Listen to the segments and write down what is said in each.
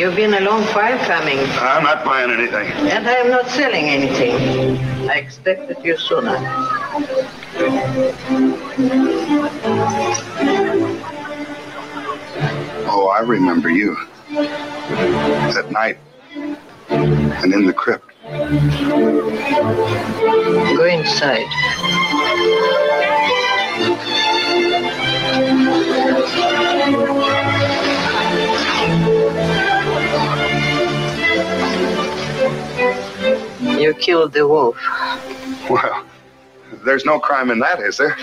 You've been a long while coming. I'm not buying anything. And I'm not selling anything. I expected you sooner. Oh, I remember you. That night. And in the crypt. Go inside. You killed the wolf. Well, there's no crime in that, is there?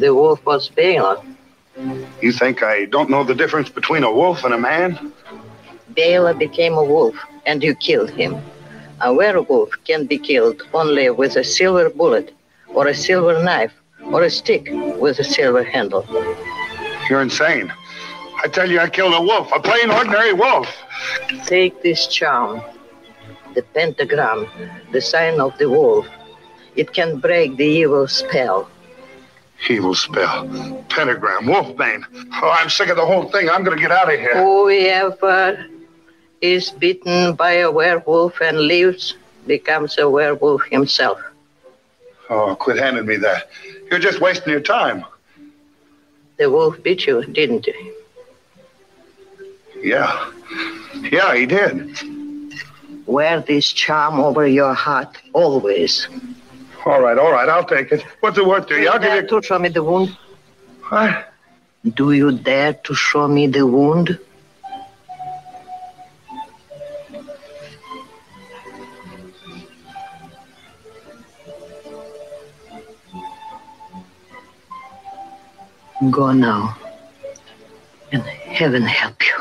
The wolf was Bela. You think I don't know the difference between a wolf and a man? Bela became a wolf, and you killed him. A werewolf can be killed only with a silver bullet, or a silver knife, or a stick with a silver handle. You're insane. I tell you, I killed a wolf, a plain, ordinary wolf. Take this charm, the pentagram, the sign of the wolf. It can break the evil spell. Evil spell, pentagram, wolfman. Oh, I'm sick of the whole thing. I'm going to get out of here. Whoever is bitten by a werewolf and leaves becomes a werewolf himself. Oh, quit handing me that. You're just wasting your time. The wolf bit you, didn't he? Yeah. Yeah, he did. Wear this charm over your heart always. All right, I'll take it. What's it worth to you? I'll give you... Do you dare to show me the wound? What? Do you dare to show me the wound? Go now, and heaven help you.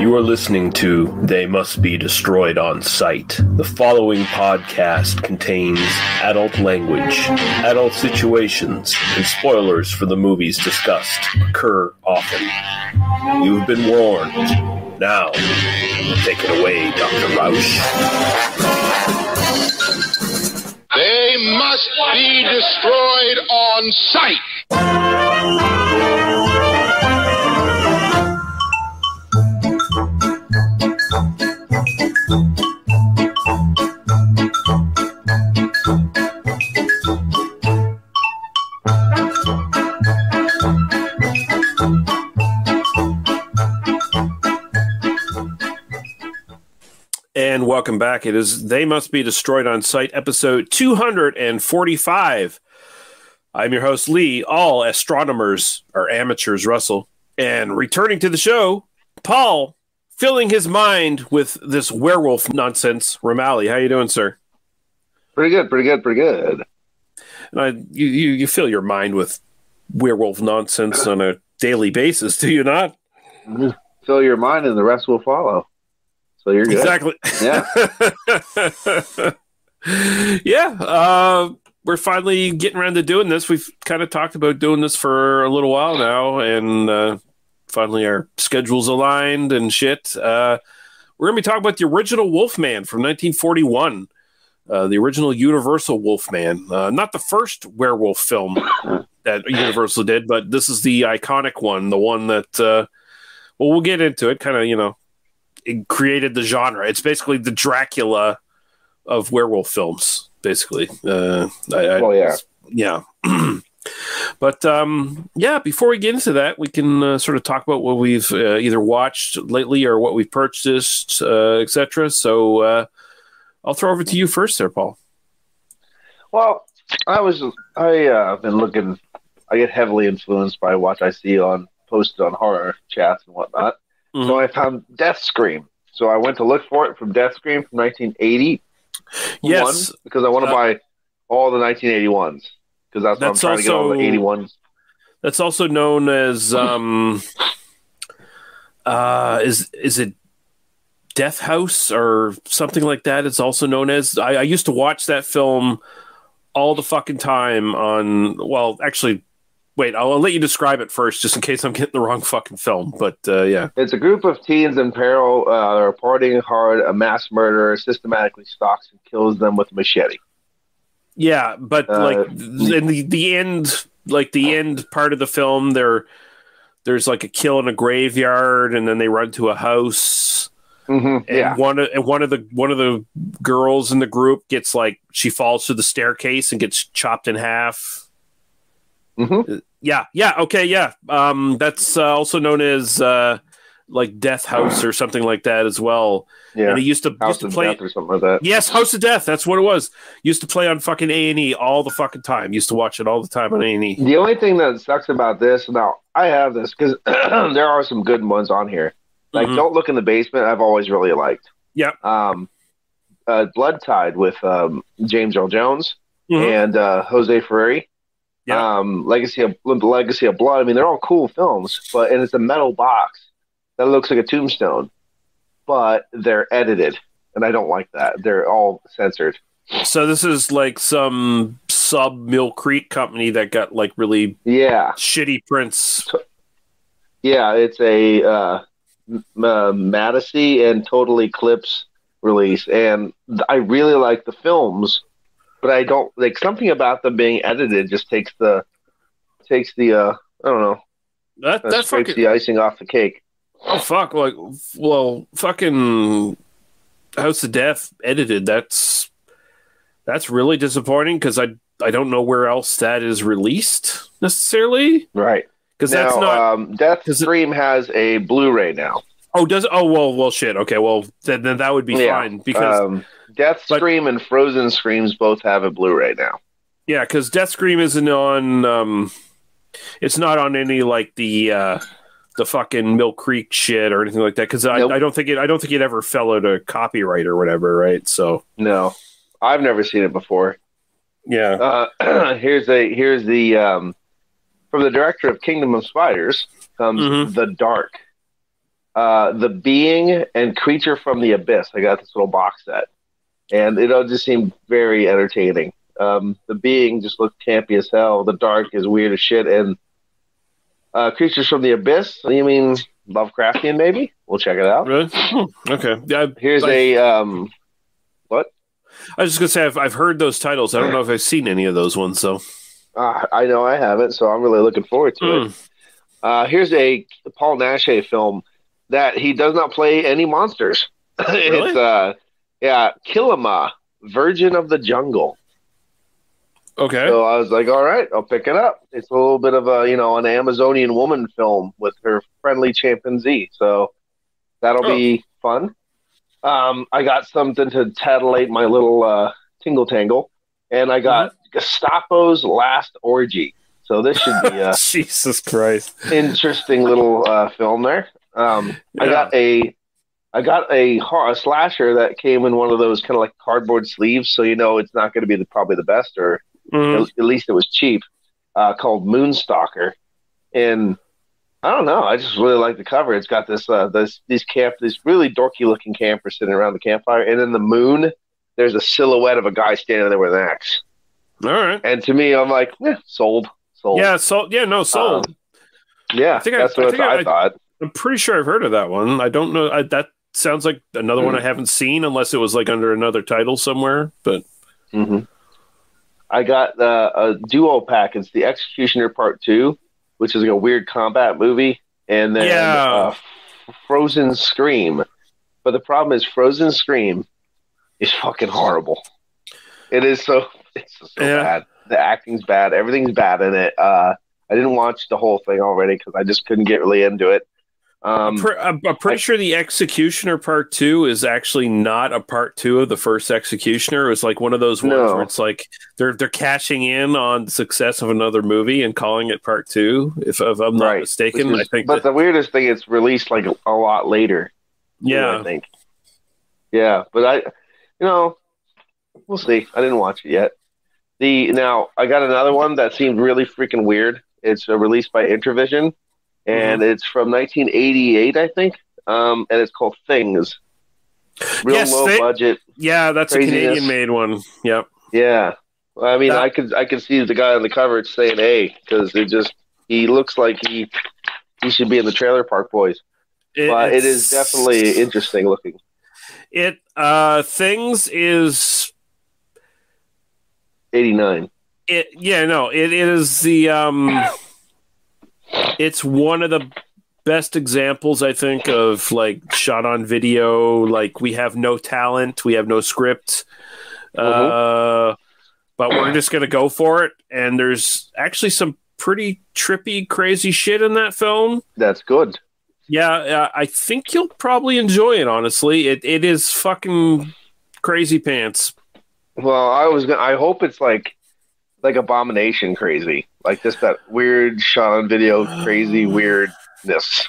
You are listening to They Must Be Destroyed on Site. The following podcast contains adult language, adult situations, and spoilers for the movies discussed occur often. You've been warned. Now, take it away, Dr. Rausch. They must be destroyed on sight! And welcome back. It is They Must Be Destroyed on Site, episode 245. I'm your host, Lee. All astronomers are amateurs, Russell. And returning to the show, Paul, filling his mind with this werewolf nonsense, Romali. How you doing, sir? Pretty good. And you fill your mind with werewolf nonsense on a daily basis, do you not? Just fill your mind and the rest will follow. So you're good. Exactly. Yeah. We're finally getting around to doing this. We've kind of talked about doing this for a little while now, and finally our schedules aligned and shit. We're going to be talking about the original Wolfman from 1941, the original Universal Wolfman. Not the first werewolf film that Universal did, but this is the iconic one, the one that, well, we'll get into it, kind of, you know, it created the genre. It's basically the Dracula of werewolf films, basically. Yeah. But, yeah, before we get into that, we can sort of talk about what we've either watched lately or what we've purchased, etc. So I'll throw over to you first there, Paul. Well, I've been looking. I get heavily influenced by what I see posted on horror chats and whatnot. Mm-hmm. So I found Death Scream. So I went to look for it from Death Scream from 1980. Yes. Because I want to buy all the 1981s. Because that's what I'm trying to get all the 81s. That's also known as is it Death House or something like that? It's also known as. I used to watch that film all the fucking time Wait, I'll let you describe it first, just in case I'm getting the wrong fucking film, but yeah. It's a group of teens in peril that are partying hard. A mass murderer systematically stalks and kills them with a machete. Yeah, but like in the end, like the end part of the film, there's like a kill in a graveyard, and then they run to a house. Mm-hmm, yeah. And one of the girls in the group gets like she falls through the staircase and gets chopped in half. Mm-hmm. Yeah, yeah, okay, yeah. That's also known as like Death House or something like that as well. Yeah, and he used to play Death or something like that. Yes, House of Death. That's what it was. Used to play on fucking A&E all the fucking time. Used to watch it all the time on A&E. The only thing that sucks about this, now I have this because there are some good ones on here. Like Don't Look in the Basement. I've always really liked. Yeah. Blood Tide with James Earl Jones and Jose Ferreri. Yeah. Legacy of Blood. I mean, they're all cool films, but it's a metal box that looks like a tombstone, but they're edited, and I don't like that. They're all censored. So this is like some sub Mill Creek company that got like really shitty prints. Yeah, it's a Madison and Total Eclipse release, and I really like the films, but I don't like something about them being edited. Just takes the I don't know. That scrapes the icing off the cake. Oh fuck! Like, well, fucking House of Death edited. That's really disappointing because I don't know where else that is released necessarily. Right? Because that's not Death Scream has a Blu-ray now. Oh, does it? Oh, well, shit. Okay, well then that would be fine because Death Scream and Frozen Screams both have a Blu-ray now. Yeah, because Death Scream isn't on. It's not on any like the fucking Mill Creek shit or anything like that because nope. I don't think it ever fell out of copyright or whatever, right? So no, I've never seen it before. Yeah, here's the from the director of Kingdom of Spiders comes The Dark, the Being and Creature from the Abyss. I got this little box set, and it all just seemed very entertaining. The Being just looked campy as hell. The Dark is weird as shit, and Creatures from the Abyss. You mean Lovecraftian? Maybe we'll check it out. Really? Okay. Yeah, what? I was just gonna say I've heard those titles. I don't know if I've seen any of those ones. So I know I haven't. So I'm really looking forward to it. Here's a Paul Naschy film that he does not play any monsters. Really? It's Killama, Virgin of the Jungle. Okay. So I was like, all right, I'll pick it up. It's a little bit of a, an Amazonian woman film with her friendly chimpanzee. So that'll be fun. I got something to titillate my little tingle tangle. And I got Gestapo's Last Orgy. So this should be a Jesus Christ. Interesting little film there. I got a slasher that came in one of those kind of like cardboard sleeves. So, it's not going to be probably the best or... At least it was cheap, called Moonstalker. And I don't know. I just really like the cover. It's got these really dorky looking campers sitting around the campfire. And in the moon, there's a silhouette of a guy standing there with an axe. All right. And to me, I'm like, sold. Yeah. Sold. Yeah. No, sold. I thought. I'm pretty sure I've heard of that one. I don't know. That sounds like another one I haven't seen unless it was like under another title somewhere, but I got a duo pack. It's The Executioner Part Two, which is like a weird combat movie, and then Frozen Scream. But the problem is Frozen Scream is fucking horrible. It is so bad. The acting's bad. Everything's bad in it. I didn't watch the whole thing already because I just couldn't get really into it. I'm pretty sure The Executioner Part 2 is actually not a part 2 of the first Executioner. It was like one of those ones where it's like they're cashing in on the success of another movie and calling it Part 2, if I'm not mistaken. I think the weirdest thing, it's released like a lot later. Yeah. I think. Yeah, but we'll see. I didn't watch it yet. Now, I got another one that seemed really freaking weird. It's released by Intervision. And it's from 1988, I think, and it's called Things. Real low budget. Yeah, that's craziness. A Canadian-made one. Yep. Yeah. Well, I mean, I could see the guy on the cover saying A because he looks like he should be in the Trailer Park Boys. But it is definitely interesting looking. Things is 89. It is the it's one of the best examples, I think, of like shot on video. Like, we have no talent, we have no script, but we're just gonna go for it. And there's actually some pretty trippy, crazy shit in that film. That's good. Yeah, I think you'll probably enjoy it. Honestly, it is fucking crazy pants. Well, I hope it's like Abomination crazy, like just that weird shot on video crazy weirdness.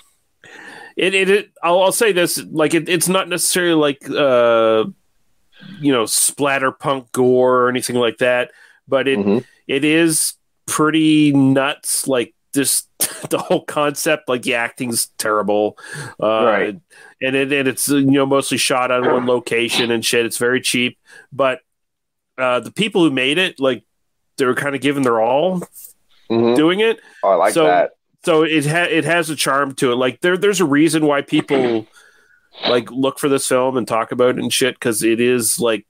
I'll say this, like it's not necessarily like splatterpunk gore or anything like that, but it is pretty nuts. Like, just the whole concept, like the acting's terrible, right? And it's mostly shot on one location and shit. It's very cheap, but the people who made it, like, they were kind of giving their all doing it. Oh, I like that. So it has a charm to it. Like, there's a reason why people like look for this film and talk about it and shit, because it is like,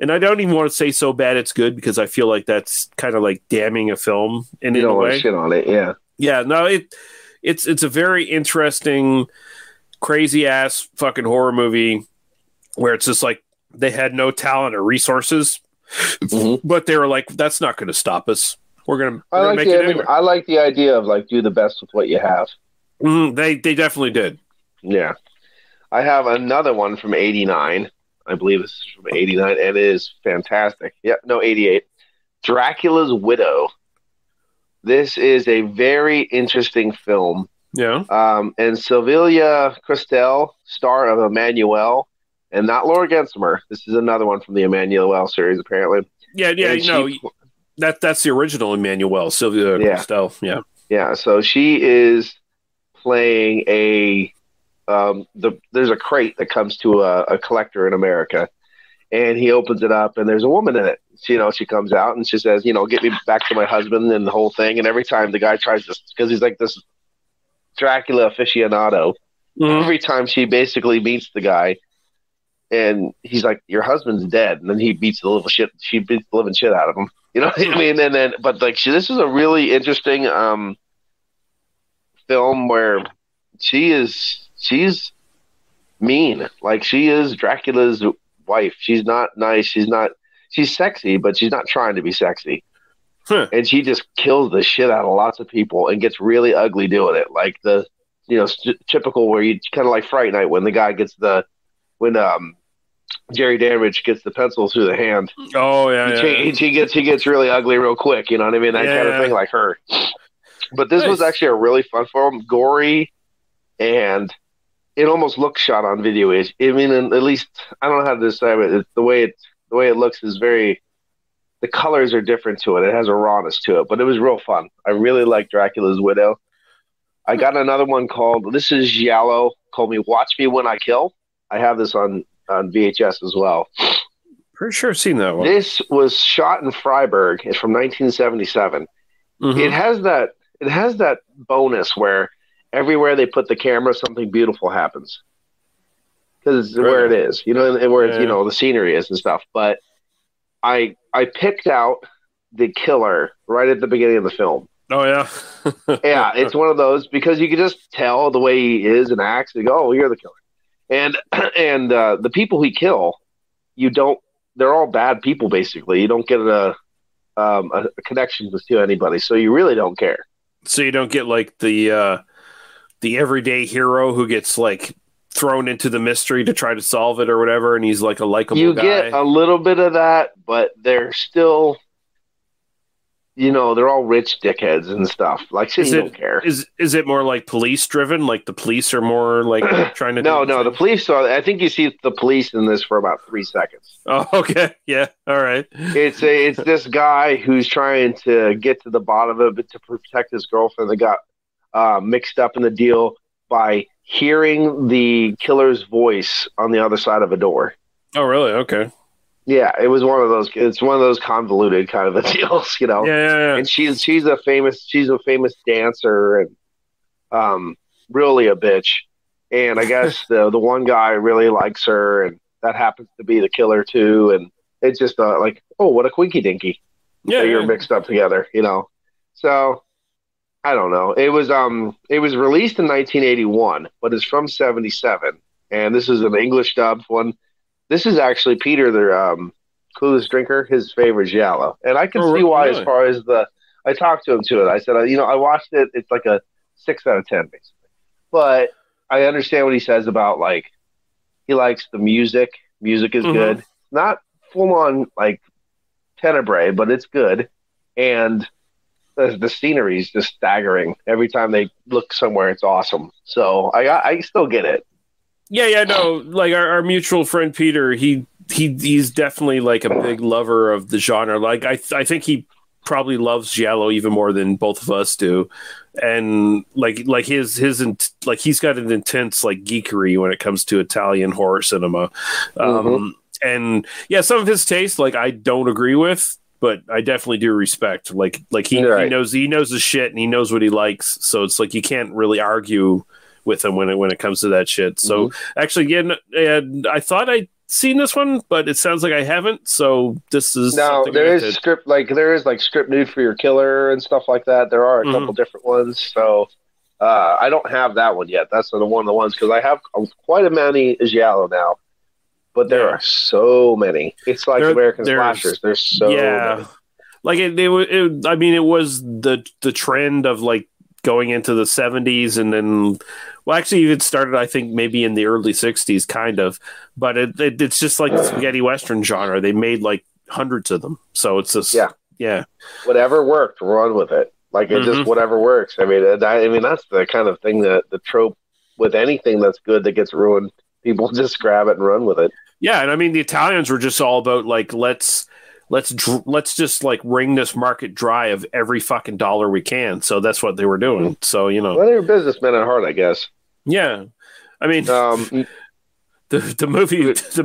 and I don't even want to say so bad it's good, because I feel like that's kind of like damning a film in a way. You don't want to shit on it, yeah. Yeah, no, it's a very interesting, crazy-ass fucking horror movie where it's just like they had no talent or resources, but they were like, that's not going to stop us. We're gonna make it anyway. I like the idea of like, do the best with what you have. They definitely did. Yeah. I have another one from 89. I believe it's from 89, and it is fantastic. Yeah, no, 88. Dracula's Widow. This is a very interesting film. Yeah. And Sylvia Kristel, star of Emmanuel, and not Laura Gensmer. This is another one from the Emmanuel series, apparently. Yeah, that's the original Emmanuel, Sylvia Kristel. Yeah. Yeah, so she is playing a... there's a crate that comes to a collector in America, and he opens it up and there's a woman in it. She comes out and she says, get me back to my husband and the whole thing. And every time the guy tries this, because he's like this Dracula aficionado, every time she basically meets the guy and he's like, your husband's dead. And then she beats the living shit out of him. You know what I mean? And then, but like, this is a really interesting film where she's mean. Like, she is Dracula's wife. She's not nice. She's sexy, but she's not trying to be sexy. Huh. And she just kills the shit out of lots of people and gets really ugly doing it. Like the, typical where you kind of like Fright Night when the guy gets when Jerry Damage gets the pencil through the hand. Oh yeah. He gets really ugly real quick. You know what I mean? That kind of thing, like her. But this was actually a really fun film, gory, and it almost looks shot on video-ish. I mean, at least I don't know how to describe it. The way it looks is very. The colors are different to it. It has a rawness to it, but it was real fun. I really like Dracula's Widow. I got another one called. This is Giallo. Called me Watch Me When I Kill. I have this on VHS as well. Pretty sure I've seen that one. This was shot in Freiburg. It's from 1977. It has that. It has that bonus where. Everywhere they put the camera, something beautiful happens. Because it's where it is, the scenery is and stuff. But I picked out the killer right at the beginning of the film. Oh, yeah? Yeah, it's one of those, because you can just tell the way he is and acts. You go, oh, you're the killer. And the people he kill, they're all bad people, basically. You don't get a connection to anybody, so you really don't care. So you don't get, like, the everyday hero who gets like thrown into the mystery to try to solve it or whatever, and he's like a likable guy. You get a little bit of that, but they're still, they're all rich dickheads and stuff. Like, so you don't care. Is it more like police driven? Like the police are more like trying to? No. The police are. I think you see the police in this for about 3 seconds. Oh, okay, yeah, all right. It's this guy who's trying to get to the bottom of it to protect his girlfriend. Mixed up in the deal by hearing the killer's voice on the other side of a door. Oh, really? Okay. Yeah, it was one of those. It's one of those convoluted kind of a deals, Yeah. And she's a famous dancer and really a bitch. And I guess the one guy really likes her, and that happens to be the killer too. And it's just like, oh, what a quinky dinky. Yeah, you're mixed up together, you know. So I don't know. It was released in 1981, but it's from 77, and this is an English dubbed one. This is actually Peter, the clueless drinker. His favorite is Yellow, and I can see why. Really? As far as I talked to him to it. I said, you know, I watched it. It's like a 6 out of 10, basically. But I understand what he says about, like, he likes the music. Music is good. Not full on like Tenebrae, but it's good. And the scenery is just staggering. Every time they look somewhere, it's awesome. So I still get it. Yeah, no, like our mutual friend Peter, he's definitely like a big lover of the genre. Like I think he probably loves Giallo even more than both of us do, and like his like he's got an intense like geekery when it comes to Italian horror cinema, and yeah, some of his tastes like I don't agree with, but I definitely do respect. Like he knows the shit and he knows what he likes, so it's like you can't really argue with him when it comes to that shit. So actually, again, and I thought I'd seen this one, but it sounds like I haven't. So this is there is script nude for your killer and stuff like that. There are a couple different ones. So I don't have that one yet. That's one of the ones, because I have quite a many Giallo now, but there are so many. It's like American slashers. There's so many. Like it. I mean, it was the trend of like going into the 70s, and then, well, actually it started, I think, maybe in the early 60s, kind of, but it's just like the spaghetti Western genre. They made like hundreds of them. So it's just, whatever worked, run with it. Like it just, whatever works. I mean, that's the kind of thing that the trope with anything that's good that gets ruined, people just grab it and run with it. Yeah. And I mean, the Italians were just all about like, let's just like wring this market dry of every fucking dollar we can. So that's what they were doing. So, you know, well, they were businessmen at heart, I guess. Yeah. I mean, the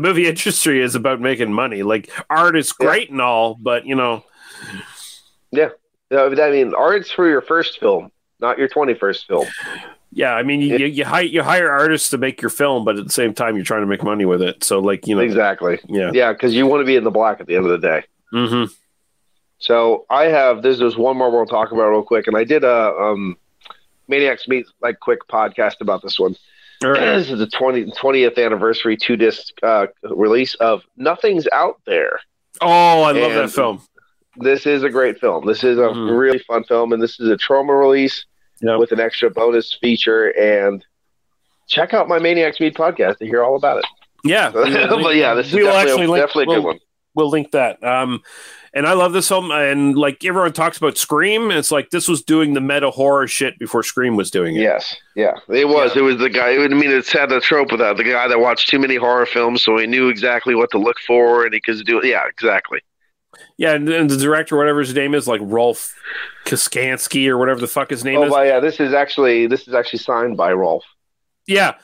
movie industry is about making money. Like art is great and all, but you know. Yeah. I mean, art's for your first film, not your 21st film. Yeah. I mean, you hire artists to make your film, but at the same time, you're trying to make money with it. So like, you know. Exactly. Yeah. Yeah. Cause you want to be in the black at the end of the day. Mm-hmm. So I have there's one more we'll talk about real quick, and I did a Maniacs Meet like quick podcast about this one. Right. This is the 20th anniversary 2-disc release of Nothing's Out There. Oh, I love that film. This is a great film. This is a really fun film, and this is a trauma release with an extra bonus feature. And check out my Maniacs Meet podcast to hear all about it. Yeah, but yeah, this is definitely a good one. We'll link that. And I love this film. And like everyone talks about Scream, it's like this was doing the meta horror shit before Scream was doing it. Yes. Yeah. It was. Yeah. It was the guy. I mean, it's had the trope of that. The guy that watched too many horror films, so he knew exactly what to look for and he could do it. Yeah, exactly. Yeah. And the director, whatever his name is, like Rolf Kaskanski or whatever the fuck his name is. Oh, yeah. This is actually signed by Rolf. Yeah.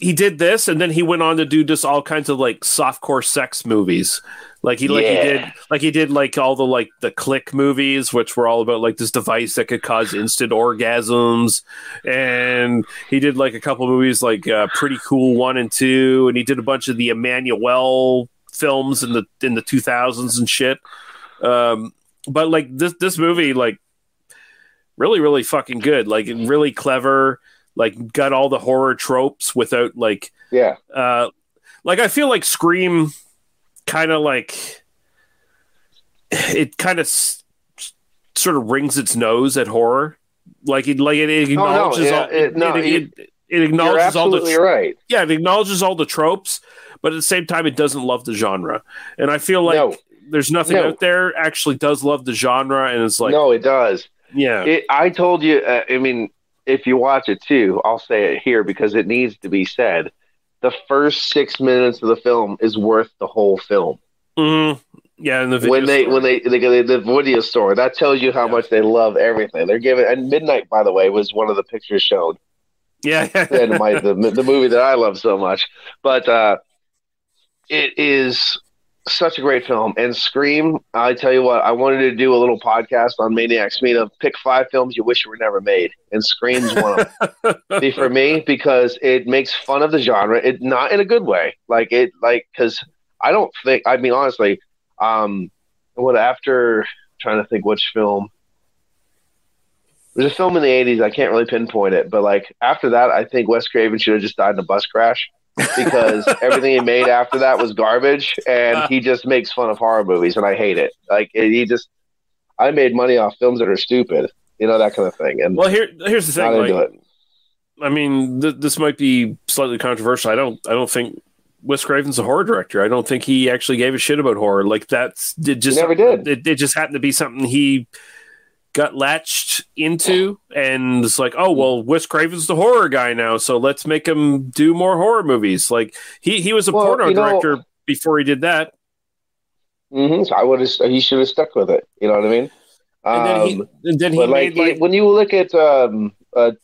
He did this, and then he went on to do just all kinds of like softcore sex movies. He did all the like the Click movies, which were all about like this device that could cause instant orgasms. And he did like a couple movies like Pretty Cool 1 and 2, and he did a bunch of the Emmanuel films in the 2000s and shit. But like this movie, like really, really fucking good, like really clever. Like got all the horror tropes without like like I feel like Scream kind of like it kind of sort of rings its nose at horror, it acknowledges all the tropes, but at the same time it doesn't love the genre. And I feel like there's nothing out there actually does love the genre, and it's like it does. Yeah, I told you. I mean, if you watch it too, I'll say it here because it needs to be said. The first 6 minutes of the film is worth the whole film. Mm-hmm. Yeah, and the video store, that tells you how much they love everything. They're giving, and Midnight, by the way, was one of the pictures shown. Yeah, and the movie that I love so much, but it is such a great film. And Scream, I tell you what, I wanted to do a little podcast on Maniacs Meet of pick 5 films you wish were never made, and Scream's one of them for me, because it makes fun of the genre. It not in a good way, like because I don't think, I mean honestly, what after trying to think which film. There's a film in the 80s. I can't really pinpoint it, but like after that, I think Wes Craven should have just died in a bus crash because everything he made after that was garbage, and he just makes fun of horror movies, and I hate it. Like he just, I made money off films that are stupid, you know, that kind of thing. And well, here's the thing. Like, I mean, this might be slightly controversial. I don't think Wes Craven's a horror director. I don't think he actually gave a shit about horror. Like that's it. Just he never did. It just happened to be something he got latched into, and it's like, oh well, Wes Craven's the horror guy now, so let's make him do more horror movies. Like he was a porno director before he did that. Mm-hmm, so he should have stuck with it. You know what I mean? And then he made like when you look at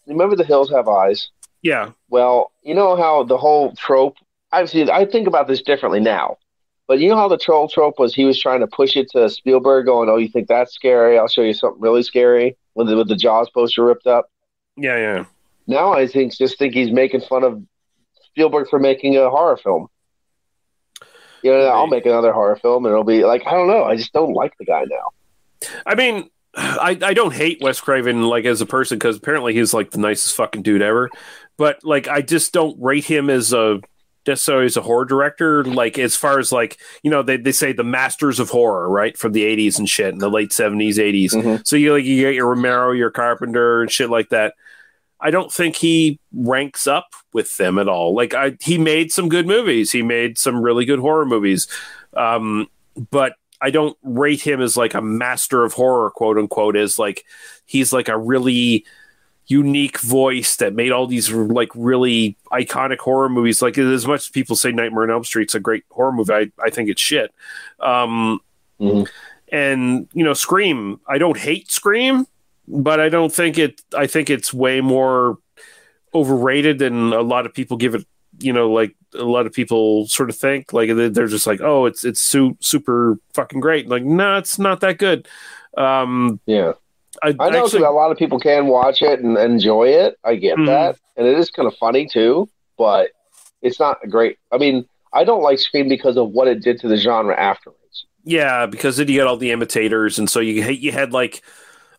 remember The Hills Have Eyes? Yeah. Well, you know how the whole trope. I think about this differently now. But you know how the troll trope was? He was trying to push it to Spielberg, going, "Oh, you think that's scary? I'll show you something really scary." With the Jaws poster ripped up. Yeah, yeah. Now I think he's making fun of Spielberg for making a horror film. You know, right. I'll make another horror film, and it'll be like, I don't know. I just don't like the guy now. I mean, I don't hate Wes Craven like as a person because apparently he's like the nicest fucking dude ever. But like, I just don't rate him as a. So he's a horror director, like as far as like, you know, they say the masters of horror, right, from the 80s and shit, in the late 70s, 80s. Mm-hmm. So you get your Romero, your Carpenter, and shit like that. I don't think he ranks up with them at all. Like he made some good movies. He made some really good horror movies, but I don't rate him as like a master of horror, quote unquote. As like he's like a really unique voice that made all these like really iconic horror movies. Like as much as people say Nightmare on Elm Street's a great horror movie, I think it's shit. And you know, Scream, I don't hate Scream, but I don't think it. I think it's way more overrated than a lot of people give it. You know, like a lot of people sort of think like they're just like, oh, it's super fucking great. Like no, it's not that good. Yeah. I know that a lot of people can watch it and enjoy it. I get that. And it is kind of funny, too. But it's not great. I mean, I don't like Scream because of what it did to the genre afterwards. Yeah, because then you got all the imitators. And so you had like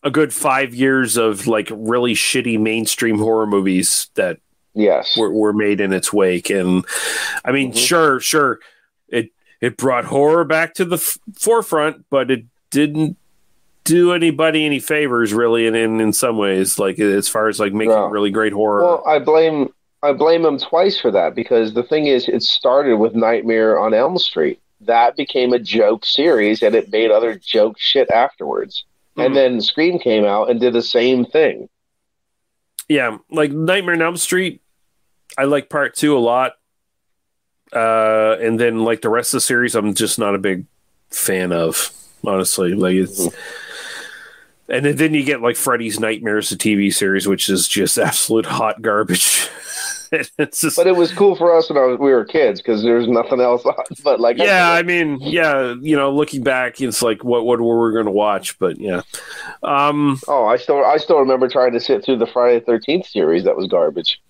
a good 5 years of like really shitty mainstream horror movies that were made in its wake. And I mean, sure. It brought horror back to the forefront, but it didn't do anybody any favors really in some ways, like as far as like making really great horror. Well, I blame him twice for that, because the thing is, it started with Nightmare on Elm Street. That became a joke series, and it made other joke shit afterwards. And then Scream came out and did the same thing. Yeah, like Nightmare on Elm Street, I like Part 2 a lot. And then like the rest of the series, I'm just not a big fan of, honestly. Like it's and then you get like Freddy's Nightmares, the TV series, which is just absolute hot garbage. But it was cool for us when we were kids because there was nothing else on. But like, yeah, I mean, yeah, you know, looking back, it's like what were we going to watch? But yeah, I still remember trying to sit through the Friday the 13th series. That was garbage.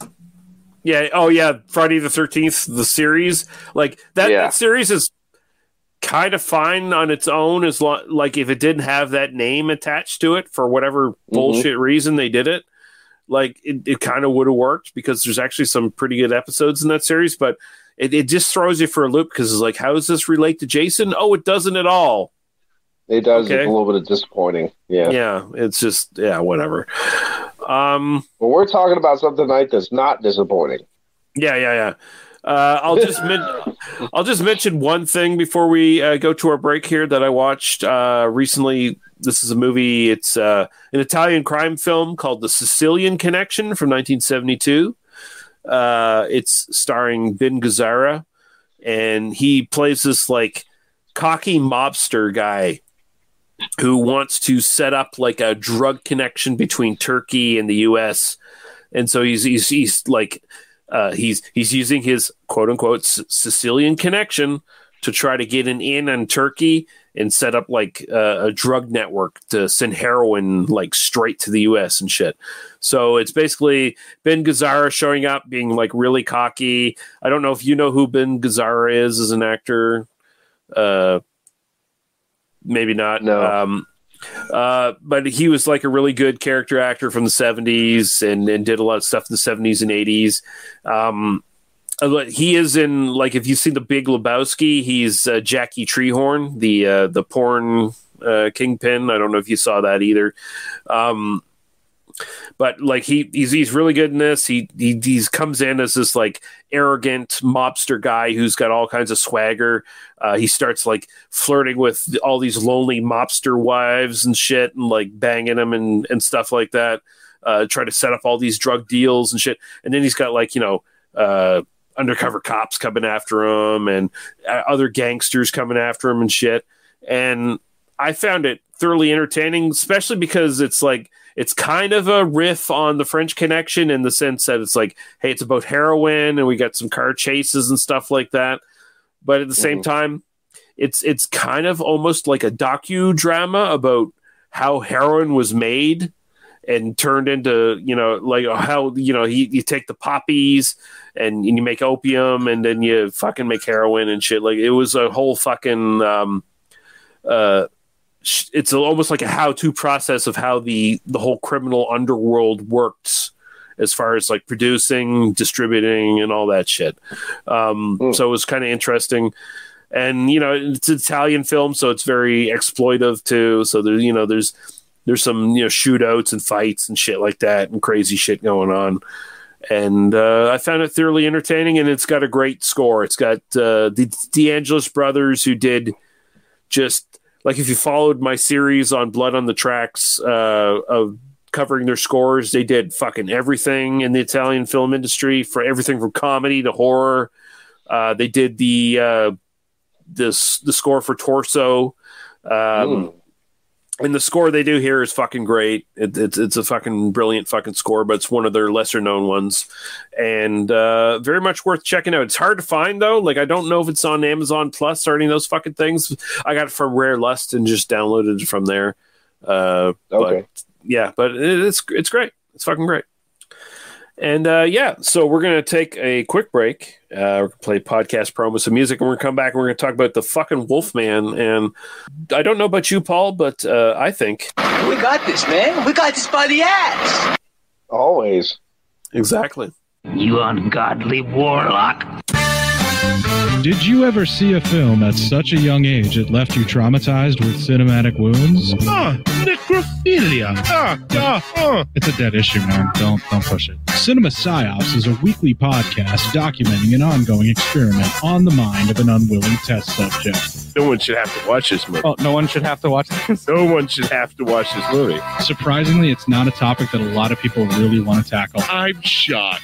Yeah. Oh yeah, Friday the 13th, the series, like that series is kind of fine on its own, as like if it didn't have that name attached to it for whatever bullshit reason they did it, like it kind of would have worked, because there's actually some pretty good episodes in that series. But it just throws you for a loop, because it's like, how does this relate to Jason? Oh, it doesn't at all. It does. Okay. It's a little bit disappointing. Yeah. It's just whatever. Well, we're talking about something tonight that's not disappointing. Yeah. I'll just mention one thing before we go to our break here that I watched recently. This is a movie. It's an Italian crime film called The Sicilian Connection from 1972. It's starring Ben Gazzara, and he plays this like cocky mobster guy who wants to set up like a drug connection between Turkey and the U.S. And so he's like. He's using his quote unquote Sicilian connection to try to get an in on Turkey and set up like a drug network to send heroin like straight to the U.S. and shit. So it's basically Ben Gazzara showing up being like really cocky. I don't know if you know who Ben Gazzara is as an actor. maybe not. No. But he was like a really good character actor from the 70s and did a lot of stuff in the 70s and 80s. He is in, like, if you see The Big Lebowski, he's Jackie Treehorn, the porn kingpin. I don't know if you saw that either. But like he's really good in this. He comes in as this like arrogant mobster guy who's got all kinds of swagger. He starts like flirting with all these lonely mobster wives and shit, and like banging them and stuff like that. Try to set up all these drug deals and shit. And then he's got like, you know, undercover cops coming after him and other gangsters coming after him and shit. And I found it thoroughly entertaining, especially because it's like, it's kind of a riff on The French Connection in the sense that it's like, hey, it's about heroin and we got some car chases and stuff like that. But at the same time, it's kind of almost like a docudrama about how heroin was made and turned into, you know, like how, you know, you take the poppies and you make opium and then you fucking make heroin and shit. Like it was a whole fucking, it's almost like a how-to process of how the whole criminal underworld works as far as like producing, distributing, and all that shit. So it was kind of interesting. And, you know, it's an Italian film, so it's very exploitive too. So there, you know, there's some, you know, shootouts and fights and shit like that and crazy shit going on. And I found it thoroughly entertaining, and it's got a great score. It's got the DeAngelis brothers, who did just, like, if you followed my series on Blood on the Tracks of covering their scores, they did fucking everything in the Italian film industry, for everything from comedy to horror. They did the score for Torso. And the score they do here is fucking great. It's a fucking brilliant fucking score, but it's one of their lesser known ones, and very much worth checking out. It's hard to find though. Like, I don't know if it's on Amazon Plus or any of those fucking things. I got it from Rare Lust and just downloaded it from there. Okay. But, yeah, but it's great. It's fucking great. And yeah, so we're going to take a quick break. We're going to play podcast promos and music, and we're going to come back and we're going to talk about the fucking Wolfman. And I don't know about you, Paul, but I think we got this, man. We got this by the ass. Always. Exactly. You ungodly warlock. Did you ever see a film at such a young age it left you traumatized with cinematic wounds? Necrophilia. It's a dead issue, man. Don't push it. Cinema Psyops is a weekly podcast documenting an ongoing experiment on the mind of an unwilling test subject. No one should have to watch this movie. Oh, no one should have to watch this? No one should have to watch this movie. Surprisingly, it's not a topic that a lot of people really want to tackle. I'm shocked.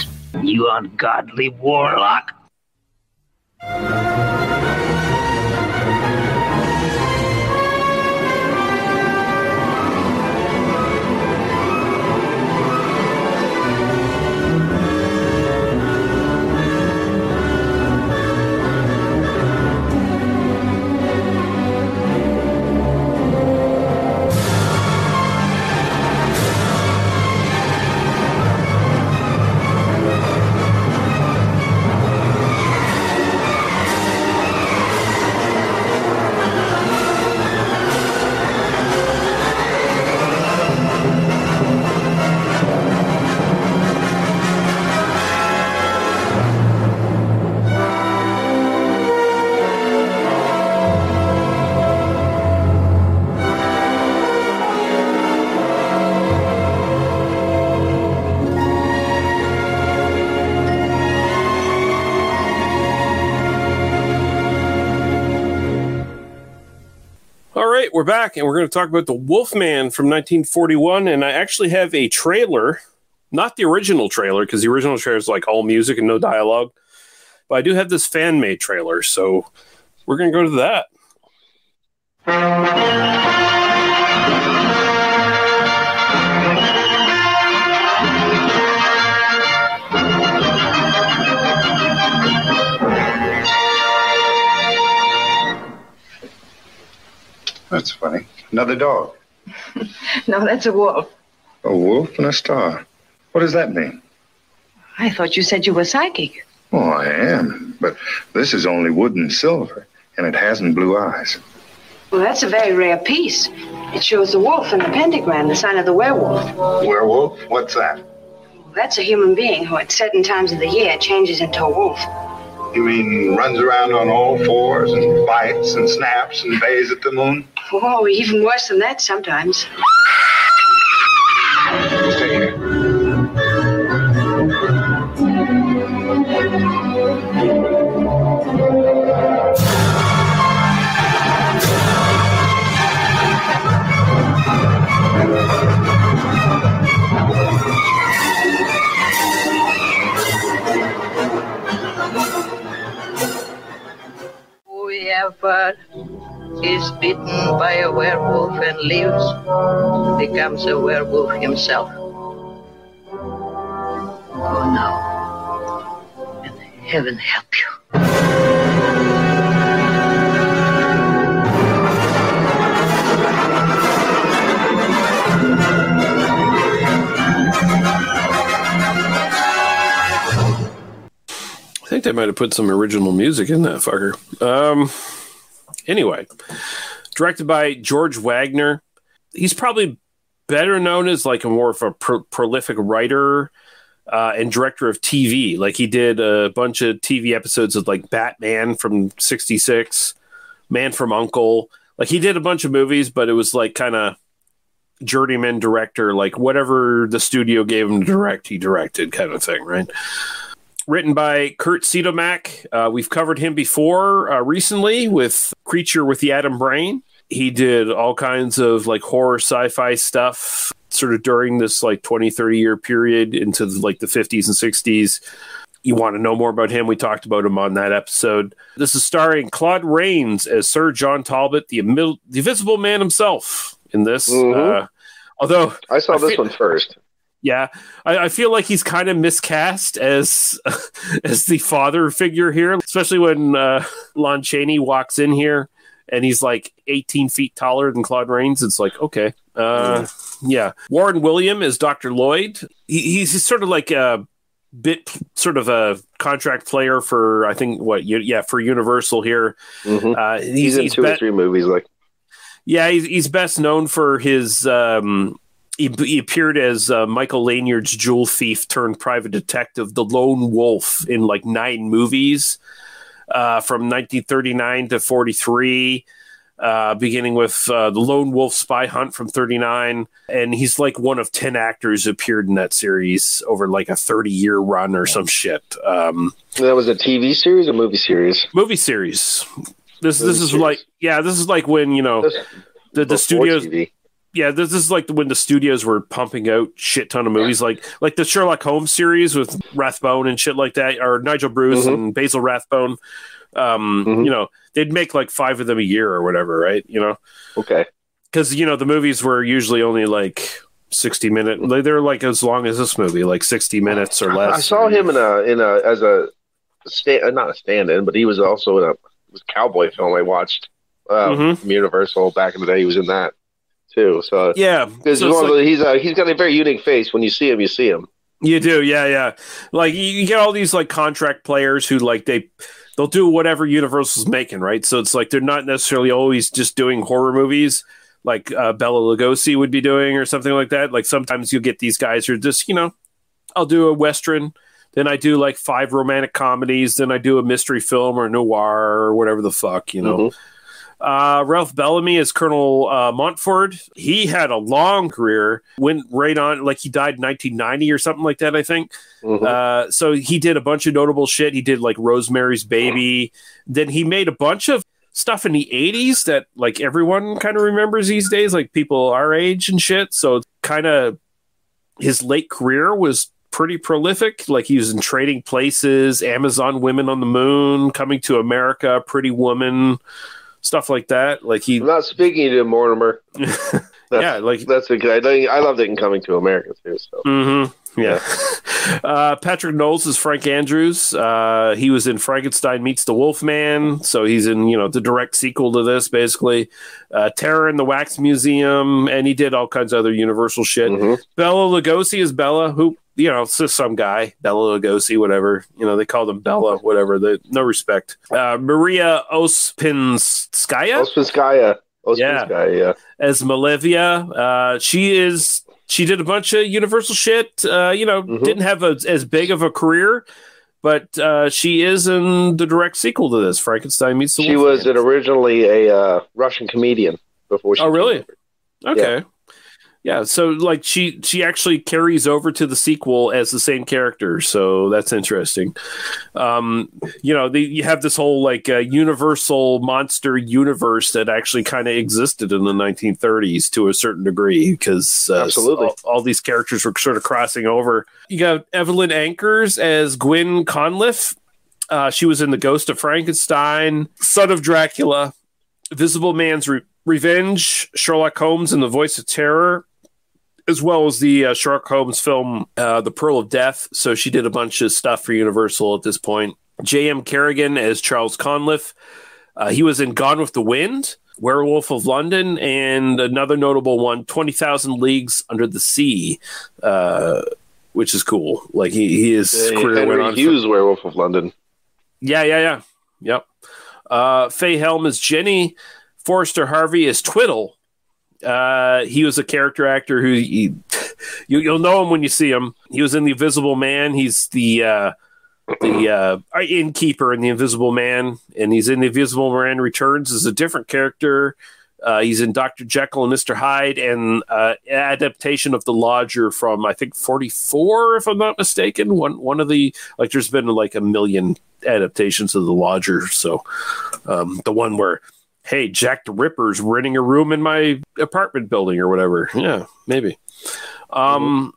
You ungodly warlock. right, we're back, and we're going to talk about The Wolfman from 1941, and I actually have a trailer, not the original trailer, because the original trailer is like all music and no dialogue, but I do have this fan-made trailer, so we're going to go to that. That's funny. Another dog. No, that's a wolf. A wolf and a star. What does that mean? I thought you said you were psychic. Oh, I am. But this is only wood and silver, and it hasn't blue eyes. Well, that's a very rare piece. It shows the wolf in the pentagram, the sign of the werewolf. Werewolf? What's that? That's a human being who at certain times of the year changes into a wolf. You mean runs around on all fours and bites and snaps and bays at the moon? Oh, even worse than that sometimes. Stay here. Whoever is bitten by a werewolf and lives, becomes a werewolf himself. Oh no. And heaven help you. I think they might have put some original music in that fucker. Anyway, directed by George Wagner. He's probably better known as like a more of a prolific writer and director of TV. Like he did a bunch of TV episodes of like Batman from '66, Man from U.N.C.L.E. Like he did a bunch of movies, but it was like kind of journeyman director, like whatever the studio gave him to direct, he directed kind of thing, right? Written by Curt Siodmak. We've covered him before recently with Creature with the Atom Brain. He did all kinds of like horror sci-fi stuff sort of during this like 20-30 year period into like the 50s and 60s. You want to know more about him? We talked about him on that episode. This is starring Claude Rains as Sir John Talbot, the Invisible Man himself in this. Mm-hmm. Although I saw this one first. Yeah, I feel like he's kind of miscast as the father figure here, especially when Lon Chaney walks in here and he's like 18 feet taller than Claude Rains. It's like, okay. Yeah. Warren William is Dr. Lloyd. He's sort of like a bit sort of a contract player for, I think, for Universal here. Mm-hmm. He's in two or three movies. Yeah, he's best known for his... He appeared as Michael Lanyard's jewel thief turned private detective, the Lone Wolf, in like 9 movies from 1939 to 43, beginning with the Lone Wolf Spy Hunt from 39. And he's like one of 10 actors who appeared in that series over like a 30-year run or some shit. That was a TV series or movie series? Movie series. This is like when, you know, the studios... TV. Yeah, this is like when the studios were pumping out shit ton of movies, like the Sherlock Holmes series with Rathbone and shit like that, or Nigel Bruce mm-hmm. and Basil Rathbone. Mm-hmm. You know, they'd make like 5 of them a year or whatever, right? You know, okay, because you know the movies were usually only like 60 minutes. They're like as long as this movie, like 60 minutes or less. I saw him not a stand-in, but he was also in a cowboy film I watched mm-hmm. from Universal back in the day. He was in that. Too, so yeah, he's got a very unique face. When you see him, you do, yeah. Like you get all these like contract players who like they'll do whatever Universal's making, right? So it's like they're not necessarily always just doing horror movies, like Bela Lugosi would be doing or something like that. Like sometimes you get these guys who are just, you know, I'll do a western, then I do like 5 romantic comedies, then I do a mystery film or noir or whatever the fuck, you know. Mm-hmm. Ralph Bellamy is Colonel Montford. He had a long career, went right on, like he died in 1990 or something like that, I think. Mm-hmm. So he did a bunch of notable shit. He did like Rosemary's Baby. Mm-hmm. Then he made a bunch of stuff in the 80s that like everyone kind of remembers these days, like people our age and shit. So kind of his late career was pretty prolific. Like he was in Trading Places, Amazon Women on the Moon, Coming to America, Pretty Woman, stuff like that. Like he... I'm not speaking to Mortimer. Yeah, like that's a good... I love that in Coming to America too. So. Mm-hmm. Yeah. Patrick Knowles is Frank Andrews. He was in Frankenstein Meets the Wolfman, so he's in, you know, the direct sequel to this, basically. Terror in the Wax Museum, and he did all kinds of other Universal shit. Mm-hmm. Bela Lugosi is Bela, who, you know, it's just some guy, Bela Lugosi, whatever. You know, they called him Bela, whatever. No respect. Maria Ospinskaya? Ospinskaya, yeah. As Malevia. She did a bunch of Universal shit, didn't have as big of a career, but she is in the direct sequel to this, Frankenstein Meets the Wolfman. She was originally a Russian comedian before she... Oh, really? Okay. Yeah. Yeah, so like she actually carries over to the sequel as the same character, so that's interesting. You have this whole like Universal monster universe that actually kind of existed in the 1930s to a certain degree, because all these characters were sort of crossing over. You got Evelyn Ankers as Gwyn Conliffe. She was in The Ghost of Frankenstein, Son of Dracula, Visible Man's Revenge, Sherlock Holmes and the Voice of Terror, as well as the Sherlock Holmes film, The Pearl of Death. So she did a bunch of stuff for Universal at this point. J.M. Kerrigan as Charles Conliffe. He was in Gone with the Wind, Werewolf of London, and another notable one, 20,000 Leagues Under the Sea, which is cool. Like his career went on. Henry Hughes, Werewolf of London. Yeah. Yep. Faye Helm as Jenny. Forrester Harvey is Twiddle. He was a character actor who you'll know him when you see him. He was in The Invisible Man. He's the innkeeper in The Invisible Man, and he's in The Invisible Man Returns as a different character. He's in Dr. Jekyll and Mr. Hyde, and adaptation of The Lodger from I think 44, if I'm not mistaken. One of the, like, there's been like a million adaptations of The Lodger, so the one where, hey, Jack the Ripper's renting a room in my apartment building or whatever. Yeah, maybe. Then,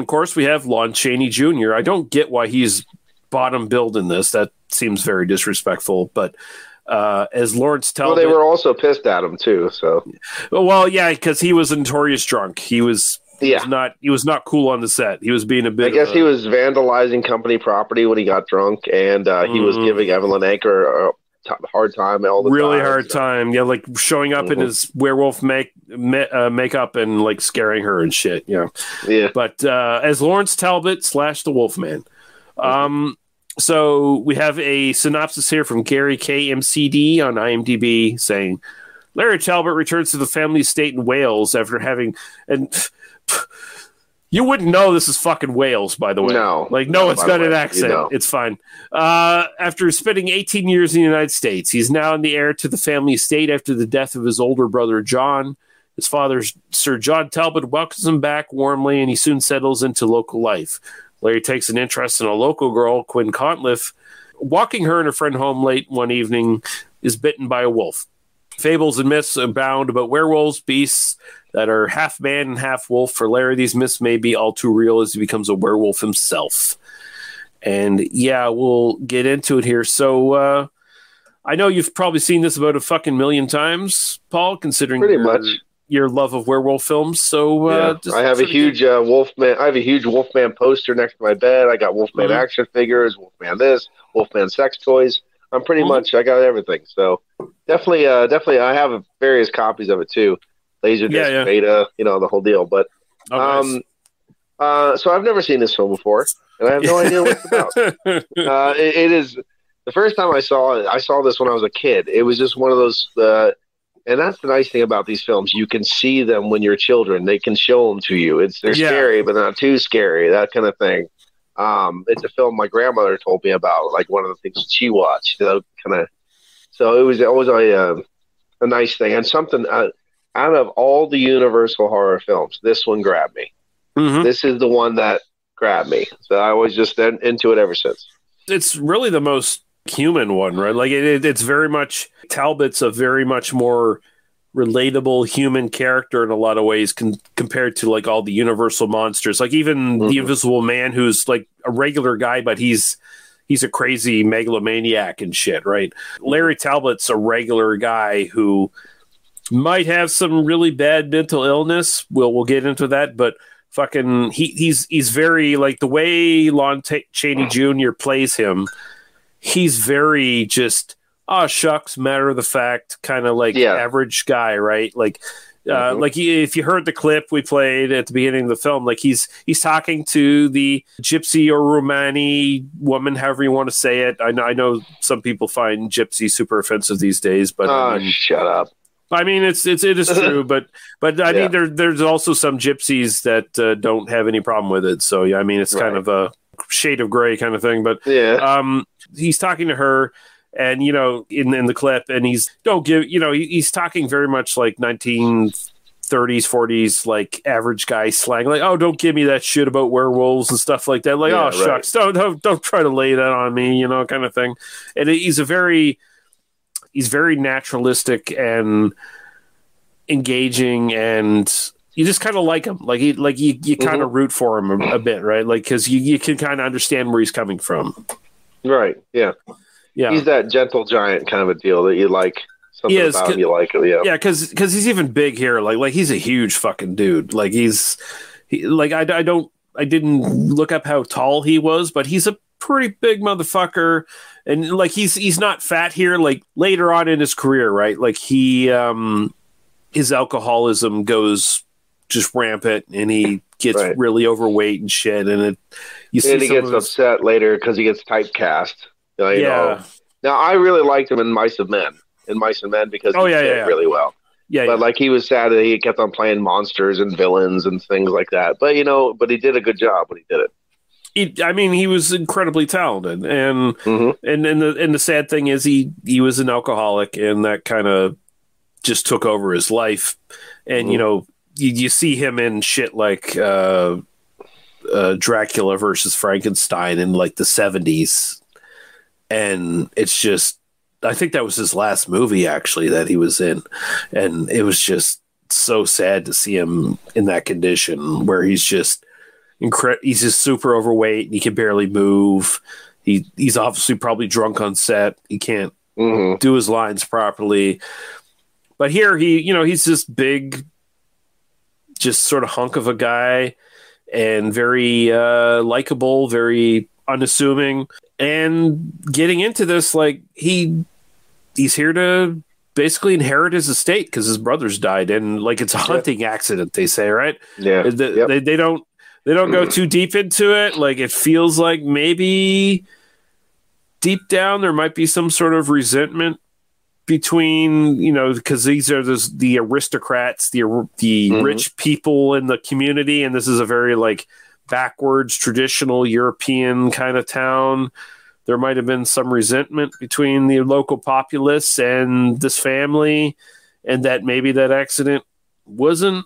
of course, we have Lon Chaney Jr. I don't get why he's bottom billed in this. That seems very disrespectful. But as Lawrence Talbot... Well, they were also pissed at him, too. So. Well, yeah, because he was a notorious drunk. He was not cool on the set. He was being a bit... he was vandalizing company property when he got drunk, and he was giving Evelyn Anker... hard time all the really time. Hard time, yeah, like showing up in his werewolf makeup and like scaring her and shit, yeah. But as Lawrence Talbot / the Wolfman. So we have a synopsis here from Gary KMCD on IMDb saying Larry Talbot returns to the family estate in Wales after having you wouldn't know this is fucking Wales, by the way. No, it's got an accent. You know. It's fine. After spending 18 years in the United States, he's now in the heir to the family estate after the death of his older brother, John. His father, Sir John Talbot, welcomes him back warmly, and he soon settles into local life. Larry takes an interest in a local girl, Gwyn Conliffe. Walking her and her friend home late one evening, is bitten by a wolf. Fables and myths abound about werewolves, beasts that are half man and half wolf. For Larry, these myths may be all too real as he becomes a werewolf himself. And yeah, we'll get into it here. So I know you've probably seen this about a fucking million times, Paul, considering your love of werewolf films. So I have a huge Wolfman poster next to my bed. I got Wolfman action figures, Wolfman this, Wolfman sex toys. I'm pretty much, I got everything. So definitely, I have various copies of it too. Laserdisc, Beta, you know, the whole deal. But nice. So I've never seen this film before, and I have no idea what it's about. It is the first time I saw this when I was a kid. It was just one of those, and that's the nice thing about these films. You can see them when you're children. They can show them to you. They're scary, but not too scary, that kind of thing. It's a film my grandmother told me about, like one of the things that she watched. You know, so it was always a nice thing, and something out of all the Universal horror films, this one grabbed me. This is the one that grabbed me. So I was just into it ever since. It's really the most human one, right? Like it's very much, Talbot's a very much more relatable human character in a lot of ways compared to like all the Universal monsters, like even the Invisible Man, who's like a regular guy, but he's a crazy megalomaniac and shit, right? Larry Talbot's a regular guy who might have some really bad mental illness. We'll get into that, but fucking he's very, like, the way Lon Chaney Jr. plays him, he's very just, oh shucks, matter of the fact, kind of like average guy, right? Like, like if you heard the clip we played at the beginning of the film, like he's talking to the gypsy or Romani woman, however you want to say it. I know some people find gypsy super offensive these days, but shut up. I mean, it is true, but I mean, there's also some gypsies that don't have any problem with it. So yeah, I mean, it's kind of a shade of gray kind of thing. But he's talking to her, and you know, in the clip, and he's talking very much like 1930s, 1940s, like average guy slang, like, oh, don't give me that shit about werewolves and stuff like that. Like, oh shucks, don't try to lay that on me, you know, kind of thing. And he's very naturalistic and engaging, and you just kind of like him. Like you kind of root for him a bit, right? Like, because you can kind of understand where he's coming from. Right. Yeah. Yeah. He's that gentle giant kind of a deal that you like. Something about him you like. Yeah. Yeah. Because he's even big here. Like he's a huge fucking dude. Like I didn't look up how tall he was, but he's a pretty big motherfucker. And like he's not fat here. Like later on in his career, right? Like he his alcoholism goes just rampant, and he gets really overweight and shit. And he gets upset later because he gets typecast. You know. Now I really liked him in Mice and Men because he did really well. Yeah, but like he was sad that he kept on playing monsters and villains and things like that. But you know, but he did a good job when he did it. I mean, he was incredibly talented, and the sad thing is he was an alcoholic, and that kind of just took over his life. And you know, you see him in shit like Dracula versus Frankenstein in like the 70s, and it's just, I think that was his last movie actually that he was in, and it was just so sad to see him in that condition where he's just. He's just super overweight, and he can barely move. He's obviously probably drunk on set. He can't do his lines properly. But here he's this big, just sort of hunk of a guy, and very likable, very unassuming. And getting into this, like he's here to basically inherit his estate because his brothers died, and like it's a hunting accident, they say, right? Yeah, they don't go too deep into it. Like, it feels like maybe deep down there might be some sort of resentment between, you know, because these are the aristocrats, the rich people in the community, and this is a very, like, backwards, traditional European kind of town. There might have been some resentment between the local populace and this family, and that maybe that accident wasn't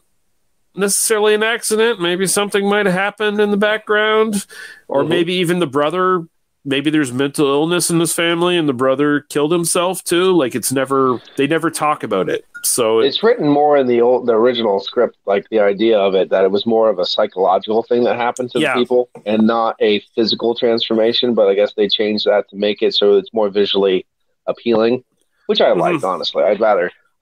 necessarily an accident. Maybe something might have happened in the background, or maybe even the brother, maybe there's mental illness in this family and the brother killed himself too. Like, it's never, they never talk about it, so it's written more in the original script, like the idea of it, that it was more of a psychological thing that happened to the people and not a physical transformation. But I guess they changed that to make it so it's more visually appealing, which I liked, honestly.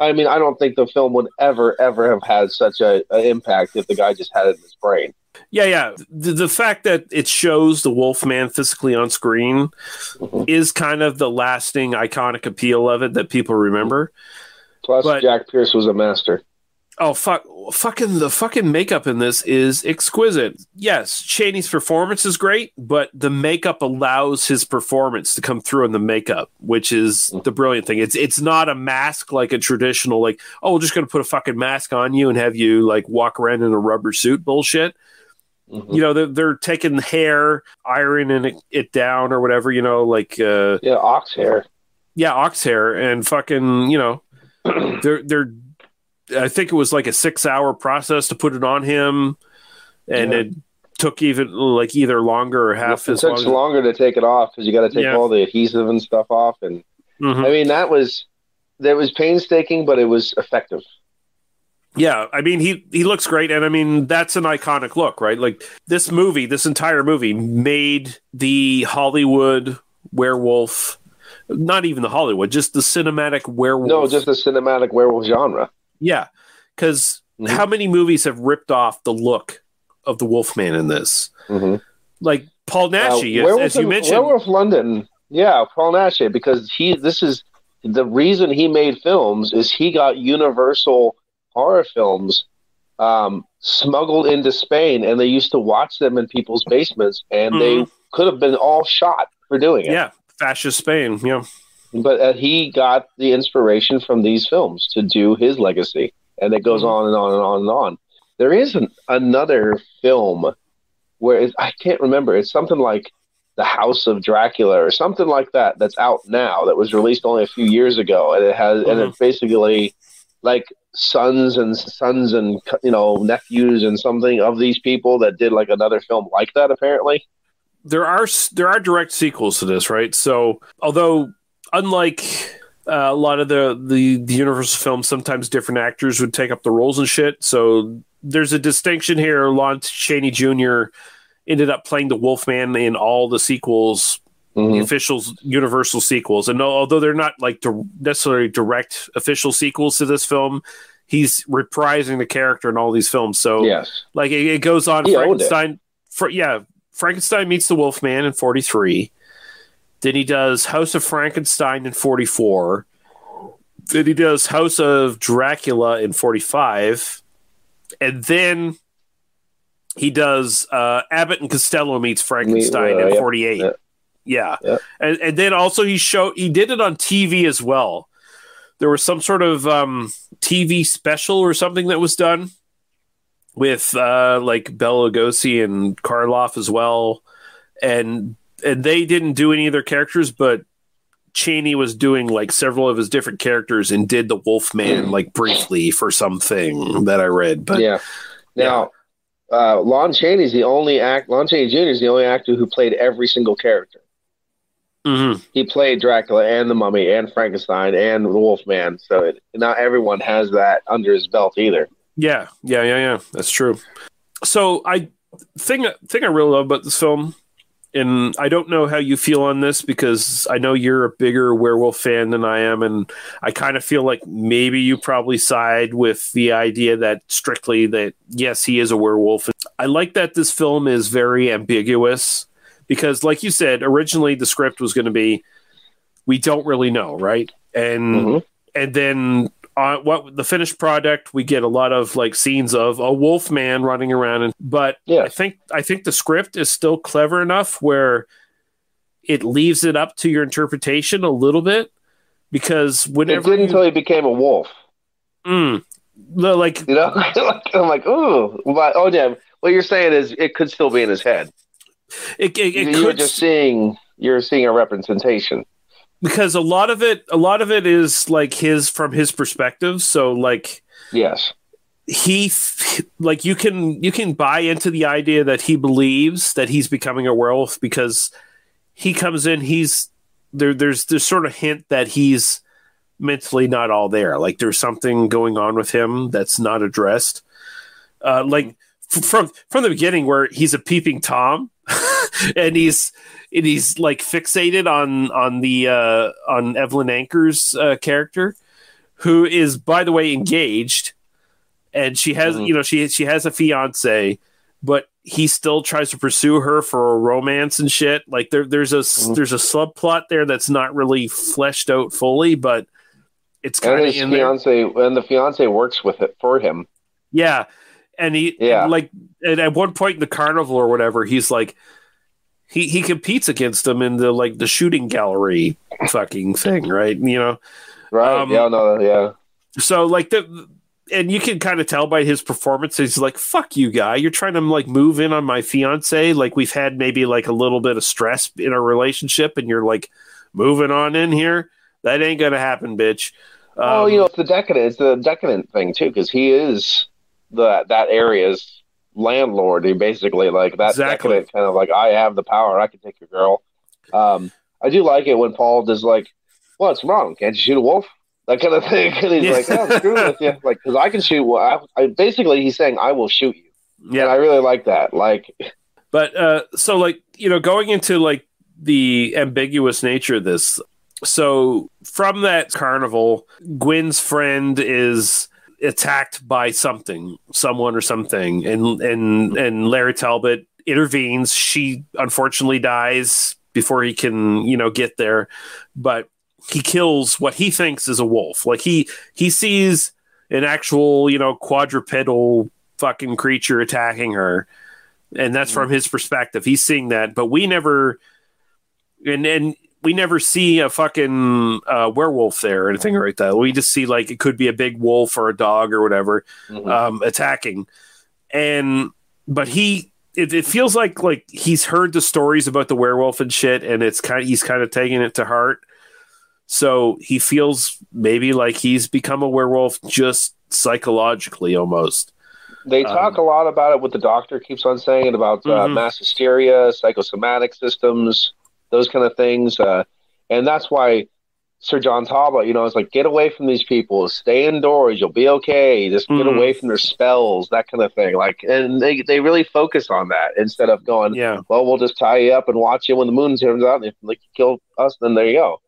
I mean, I don't think the film would ever have had such an impact if the guy just had it in his brain. Yeah, yeah. The fact that it shows the Wolfman physically on screen is kind of the lasting, iconic appeal of it that people remember. Plus, Jack Pierce was a master. Oh, fucking makeup in this is exquisite. Yes, Chaney's performance is great, but the makeup allows his performance to come through in the makeup, which is the brilliant thing. It's not a mask like a traditional, like, oh, we're just going to put a fucking mask on you and have you like walk around in a rubber suit bullshit. You know, they're taking hair, ironing it down or whatever, you know, like ox hair. Yeah, ox hair, and fucking, you know, they're I think it was like a 6-hour process to put it on him, and it took even like either longer or half as long. It took longer to take it off because you got to take all the adhesive and stuff off. And I mean, that was painstaking, but it was effective. Yeah, I mean, he looks great, and I mean, that's an iconic look, right? Like, this movie, this entire movie, made the Hollywood werewolf, not even the Hollywood, just the cinematic werewolf. No, just the cinematic werewolf genre. Yeah, because how many movies have ripped off the look of the Wolfman in this? Like, Paul Naschy, as you mentioned. Werewolf London, yeah, Paul Naschy, because this is the reason he made films, is he got Universal horror films smuggled into Spain, and they used to watch them in people's basements, and they could have been all shot for doing it. Yeah, fascist Spain, yeah. But he got the inspiration from these films to do his legacy, and it goes on and on and on and on. There is another film where I can't remember. It's something like The House of Dracula or something like that that's out now, that was released only a few years ago, and it has and it basically like sons and you know, nephews and something of these people that did like another film like that. Apparently, there are direct sequels to this, right? So, although unlike a lot of the Universal films, sometimes different actors would take up the roles and shit. So there's a distinction here. Lon Chaney Jr. ended up playing the Wolfman in all the sequels. The official Universal sequels, and although they're not like necessarily direct official sequels to this film, he's reprising the character in all these films. So, like it goes on. He Frankenstein, Frankenstein Meets the Wolfman in '43. Then he does House of Frankenstein in '44. Then he does House of Dracula in '45, and then he does Abbott and Costello Meets Frankenstein in '48. Yeah. And then also he did it on TV as well. There was some sort of TV special or something that was done with like Bela Lugosi and Karloff as well, and they didn't do any of their characters, but Chaney was doing like several of his different characters and did the Wolfman like briefly for something that I read. But Lon Chaney Jr. is the only actor who played every single character. He played Dracula and the Mummy and Frankenstein and the Wolfman, so not everyone has that under his belt either. Yeah. That's true. So I really love about this film, and I don't know how you feel on this because I know you're a bigger werewolf fan than I am, and I kind of feel like maybe you probably side with the idea that strictly that, yes, he is a werewolf. I like that this film is very ambiguous because, like you said, originally the script was going to be, we don't really know, right? And then what the finished product, we get a lot of like scenes of a wolf man running around, I think the script is still clever enough where it leaves it up to your interpretation a little bit, because whenever it didn't until he became a wolf, like, you know, I'm like, what you're saying is it could still be in his head. You're seeing a representation. Because a lot of it is like from his perspective. So, like, he you can buy into the idea that he believes that he's becoming a werewolf because he comes in. There's this sort of hint that he's mentally not all there. Like, there's something going on with him that's not addressed. From the beginning, where he's a peeping Tom. And he's like fixated on Evelyn Ankers' character, who is, by the way, engaged, and she has she has a fiance, but he still tries to pursue her for a romance and shit. Like there's a subplot there that's not really fleshed out fully, but it's kind of in fiance, there. And the fiance works with it for him. Yeah. And at one point in the carnival or whatever, he's like, he competes against him in the shooting gallery fucking thing, right? You know, right? So and you can kind of tell by his performance, he's like, "Fuck you, guy! You're trying to like move in on my fiance. Like we've had maybe like a little bit of stress in our relationship, and you're like moving on in here. That ain't gonna happen, bitch." It's the decadent thing too, because he is. That area is landlord. He basically like that, exactly. That kind of like, I have the power. I can take your girl. I do like it when Paul does like, what's wrong? Can't you shoot a wolf? That kind of thing. And he's like, oh, screw with you. Like, because I can shoot. Well, basically, he's saying, I will shoot you. Yeah. And I really like that. Like, but so like, you know, going into like the ambiguous nature of this. So from that carnival, Gwyn's friend is attacked by something, someone or something. And Larry Talbot intervenes. She unfortunately dies before he can, you know, get there. But he kills what he thinks is a wolf. Like he sees an actual, you know, quadrupedal fucking creature attacking her. And that's from his perspective. He's seeing that, but we never, and we never see a fucking werewolf there or anything like that. We just see like, it could be a big wolf or a dog or whatever attacking. And, but it feels like he's heard the stories about the werewolf and shit. And it's kind of, he's kind of taking it to heart. So he feels maybe like he's become a werewolf just psychologically almost. They talk a lot about it, what the doctor keeps on saying about mass hysteria, psychosomatic systems, those kind of things. And that's why Sir John Talbot, you know, it's like, get away from these people, stay indoors, you'll be okay. Just get away from their spells, that kind of thing. Like, and they really focus on that instead of going, well, we'll just tie you up and watch you when the moon turns out. And if like, you kill us, then there you go.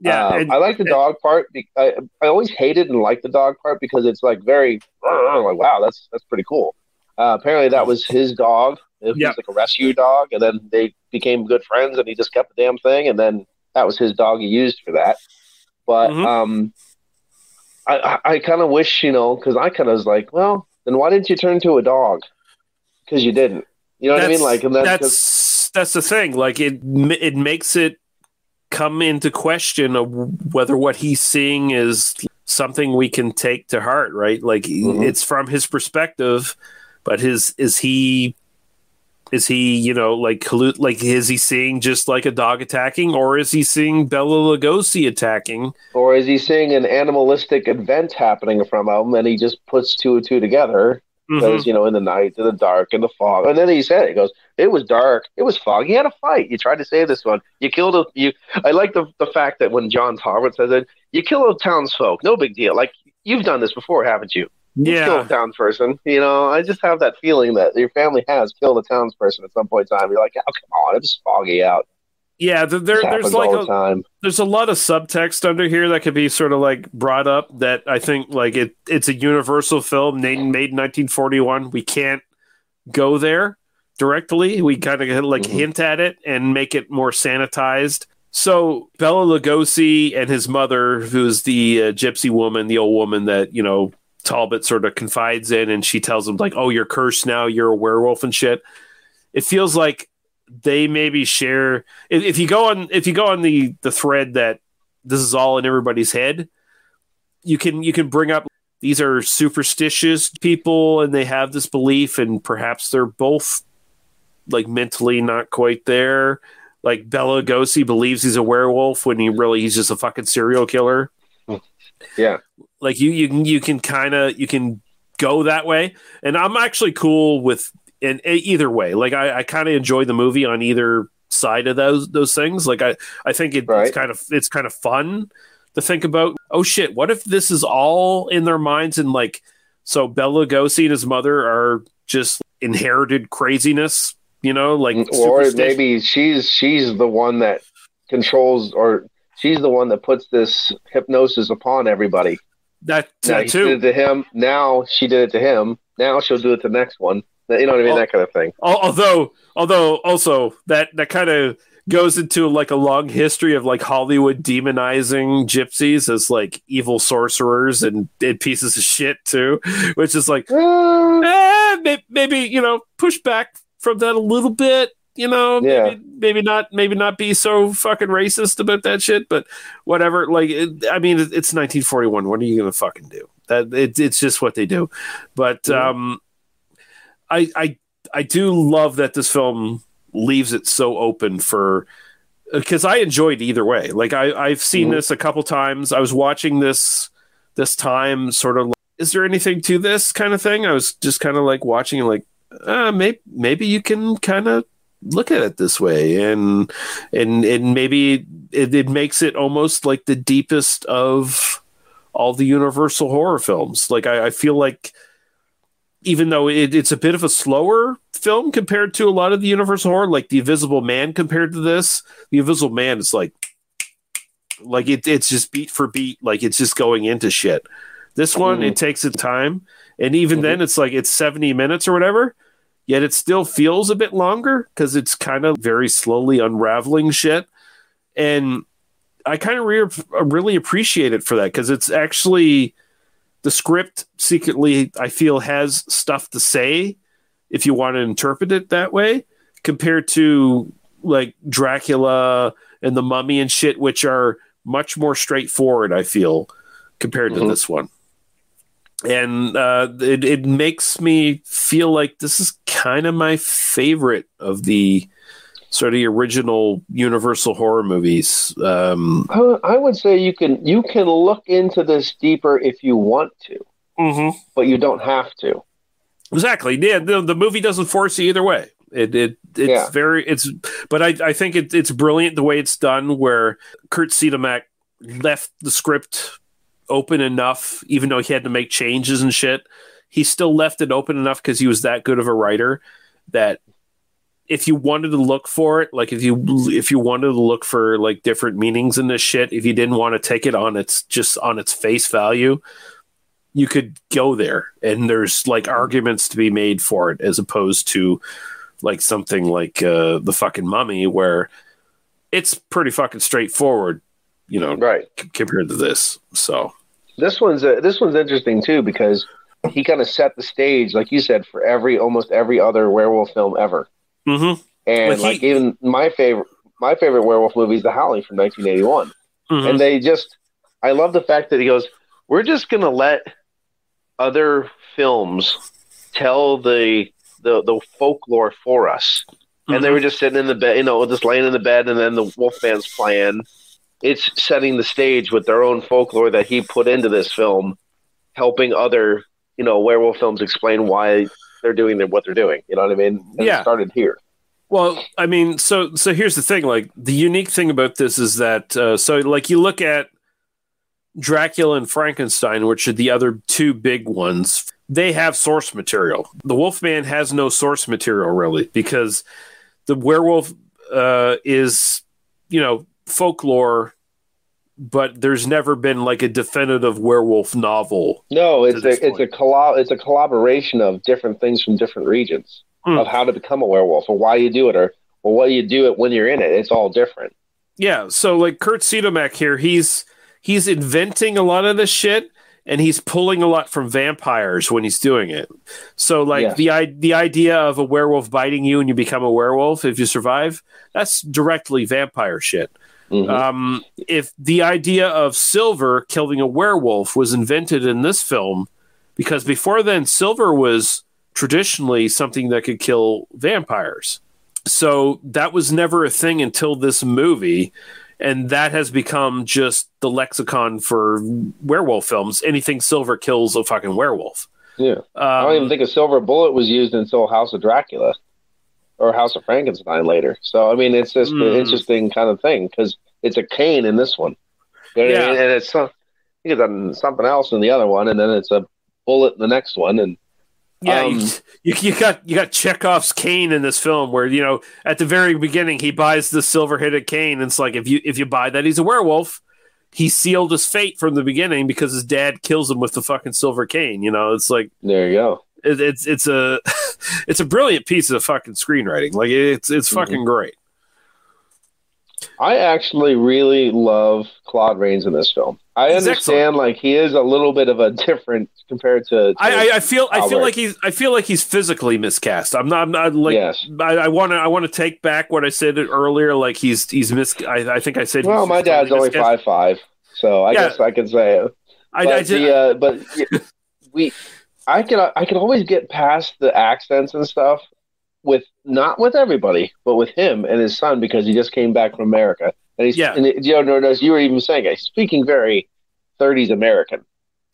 Yeah, I like the dog part. I always hated and liked the dog part because it's like very like, wow, that's pretty cool. Apparently, that was his dog. It was like a rescue dog, and then they became good friends, and he just kept the damn thing, and then that was his dog he used for that. But I kind of wish, you know, because I kind of was like, well, then why didn't you turn to a dog? Because you didn't. You know what I mean? Like, and that's the thing. Like it makes it come into question of whether what he's seeing is something we can take to heart, right? Like it's from his perspective, but is he, you know, like is he seeing just like a dog attacking, or is he seeing Bela Lugosi attacking, or is he seeing an animalistic event happening from him and he just puts two and two together? Because, you know, in the night, in the dark, in the fog. And then he said it. He goes, it was dark. It was foggy. You had a fight. You tried to save this one. You killed a... I like the fact that when John Talbot says it, you kill a townsfolk. No big deal. Like, you've done this before, haven't you? Yeah. You killed a townsperson. You know, I just have that feeling that your family has killed a townsperson at some point in time. You're like, oh, come on. It's foggy out. Yeah, there's like there's a lot of subtext under here that could be sort of like brought up that I think like it's a Universal film made in 1941. We can't go there directly. We kind of like hint at it and make it more sanitized. So Bela Lugosi and his mother, who's the gypsy woman, the old woman that, you know, Talbot sort of confides in, and she tells him like, oh, you're cursed now. You're a werewolf and shit. It feels like they maybe share if you go on the thread that this is all in everybody's head, you can bring up these are superstitious people and they have this belief, and perhaps they're both like mentally not quite there. Like Bela Lugosi believes he's a werewolf when he's just a fucking serial killer. Yeah. Like you can go that way. And I'm actually cool with and either way, like I kind of enjoy the movie on either side of those things. Like I think it's kind of fun to think about. Oh shit, what if this is all in their minds? And like, so Bela Lugosi and his mother are just inherited craziness, you know? Like, or maybe she's the one that controls, or she's the one that puts this hypnosis upon everybody. That too. She did it to him. Now she did it to him. Now she'll do it to the next one. You know what I mean? That kind of thing. Although also that kind of goes into like a long history of like Hollywood demonizing gypsies as like evil sorcerers and pieces of shit too, which is like, maybe, you know, push back from that a little bit, you know, maybe not be so fucking racist about that shit, but whatever. Like, it's 1941. What are you going to fucking do? That it's just what they do. But, I do love that this film leaves it so open for, because I enjoyed either way. Like I've seen this a couple times. I was watching this time sort of like, is there anything to this kind of thing? I was just kind of like watching and like, maybe you can kind of look at it this way, and maybe it makes it almost like the deepest of all the Universal horror films. Like I feel like, even though it's a bit of a slower film compared to a lot of the Universal horror, like The Invisible Man compared to this, The Invisible Man is like it's just beat for beat, like it's just going into shit. This one, it takes its time, and even then, it's like it's 70 minutes or whatever. Yet it still feels a bit longer because it's kind of very slowly unraveling shit. And I kind of really appreciate it for that, because it's actually the script secretly, I feel, has stuff to say if you want to interpret it that way, compared to like Dracula and The Mummy and shit, which are much more straightforward, I feel, compared to this one. And it makes me feel like this is kind of my favorite of the sort of original Universal horror movies. I would say you can look into this deeper if you want to, but you don't have to. Exactly. Yeah, the movie doesn't force you either way. It's very but I think it's brilliant the way it's done, where Curt Siodmak left the script open enough, even though he had to make changes and shit, he still left it open enough because he was that good of a writer that if you wanted to look for it, like if you wanted to look for like different meanings in this shit, if you didn't want to take it on its face value, you could go there, and there's like arguments to be made for it, as opposed to like something like the fucking Mummy, where it's pretty fucking straightforward, you know, right, compared to this. So this one's interesting too, because he kind of set the stage, like you said, for almost every other werewolf film ever. And even my favorite werewolf movie is The Howling from 1981. And I love the fact that he goes, we're just going to let other films tell the folklore for us. And they were just sitting in the bed, you know, just laying in the bed, and then the Wolfman's playing. It's setting the stage with their own folklore that he put into this film, helping other, you know, werewolf films explain why they're doing what they're doing. You know what I mean? And it started here. Well, I mean, so here's the thing. Like, the unique thing about this is that, like, you look at Dracula and Frankenstein, which are the other two big ones. They have source material. The Wolfman has no source material, really, because the werewolf is, you know, folklore, but there's never been like a definitive werewolf novel. No, it's a collaboration of different things from different regions of how to become a werewolf, or why you do it, or what you do it when you're in it. It's all different. Yeah, so like Curt Siodmak here, he's inventing a lot of this shit, and he's pulling a lot from vampires when he's doing it. So like the idea of a werewolf biting you and you become a werewolf if you survive, that's directly vampire shit. If the idea of Silver killing a werewolf was invented in this film, because before then Silver was traditionally something that could kill vampires. So that was never a thing until this movie. And that has become just the lexicon for werewolf films. Anything Silver kills a fucking werewolf. Yeah. I don't even think a silver bullet was used until House of Dracula or House of Frankenstein later. So, I mean, it's just an interesting kind of thing, because it's a cane in this one. And it's something else in the other one, and then it's a bullet in the next one. And yeah, you got Chekhov's cane in this film, where, you know, at the very beginning he buys the silver-headed cane, and it's like if you buy that he's a werewolf, he sealed his fate from the beginning because his dad kills him with the fucking silver cane. You know, it's like, there you go. It's a brilliant piece of fucking screenwriting. Like it's fucking great. I actually really love Claude Rains in this film. I understand, like, he is a little bit of a different compared to I feel like he's physically miscast. I want to take back what I said earlier. Like he's I think I said, well, my dad's only 5'5", so I guess I can say it. I can always get past the accents and stuff with, not with everybody, but with him and his son, because he just came back from America. And you know, as you were even saying, he's speaking very 30s American.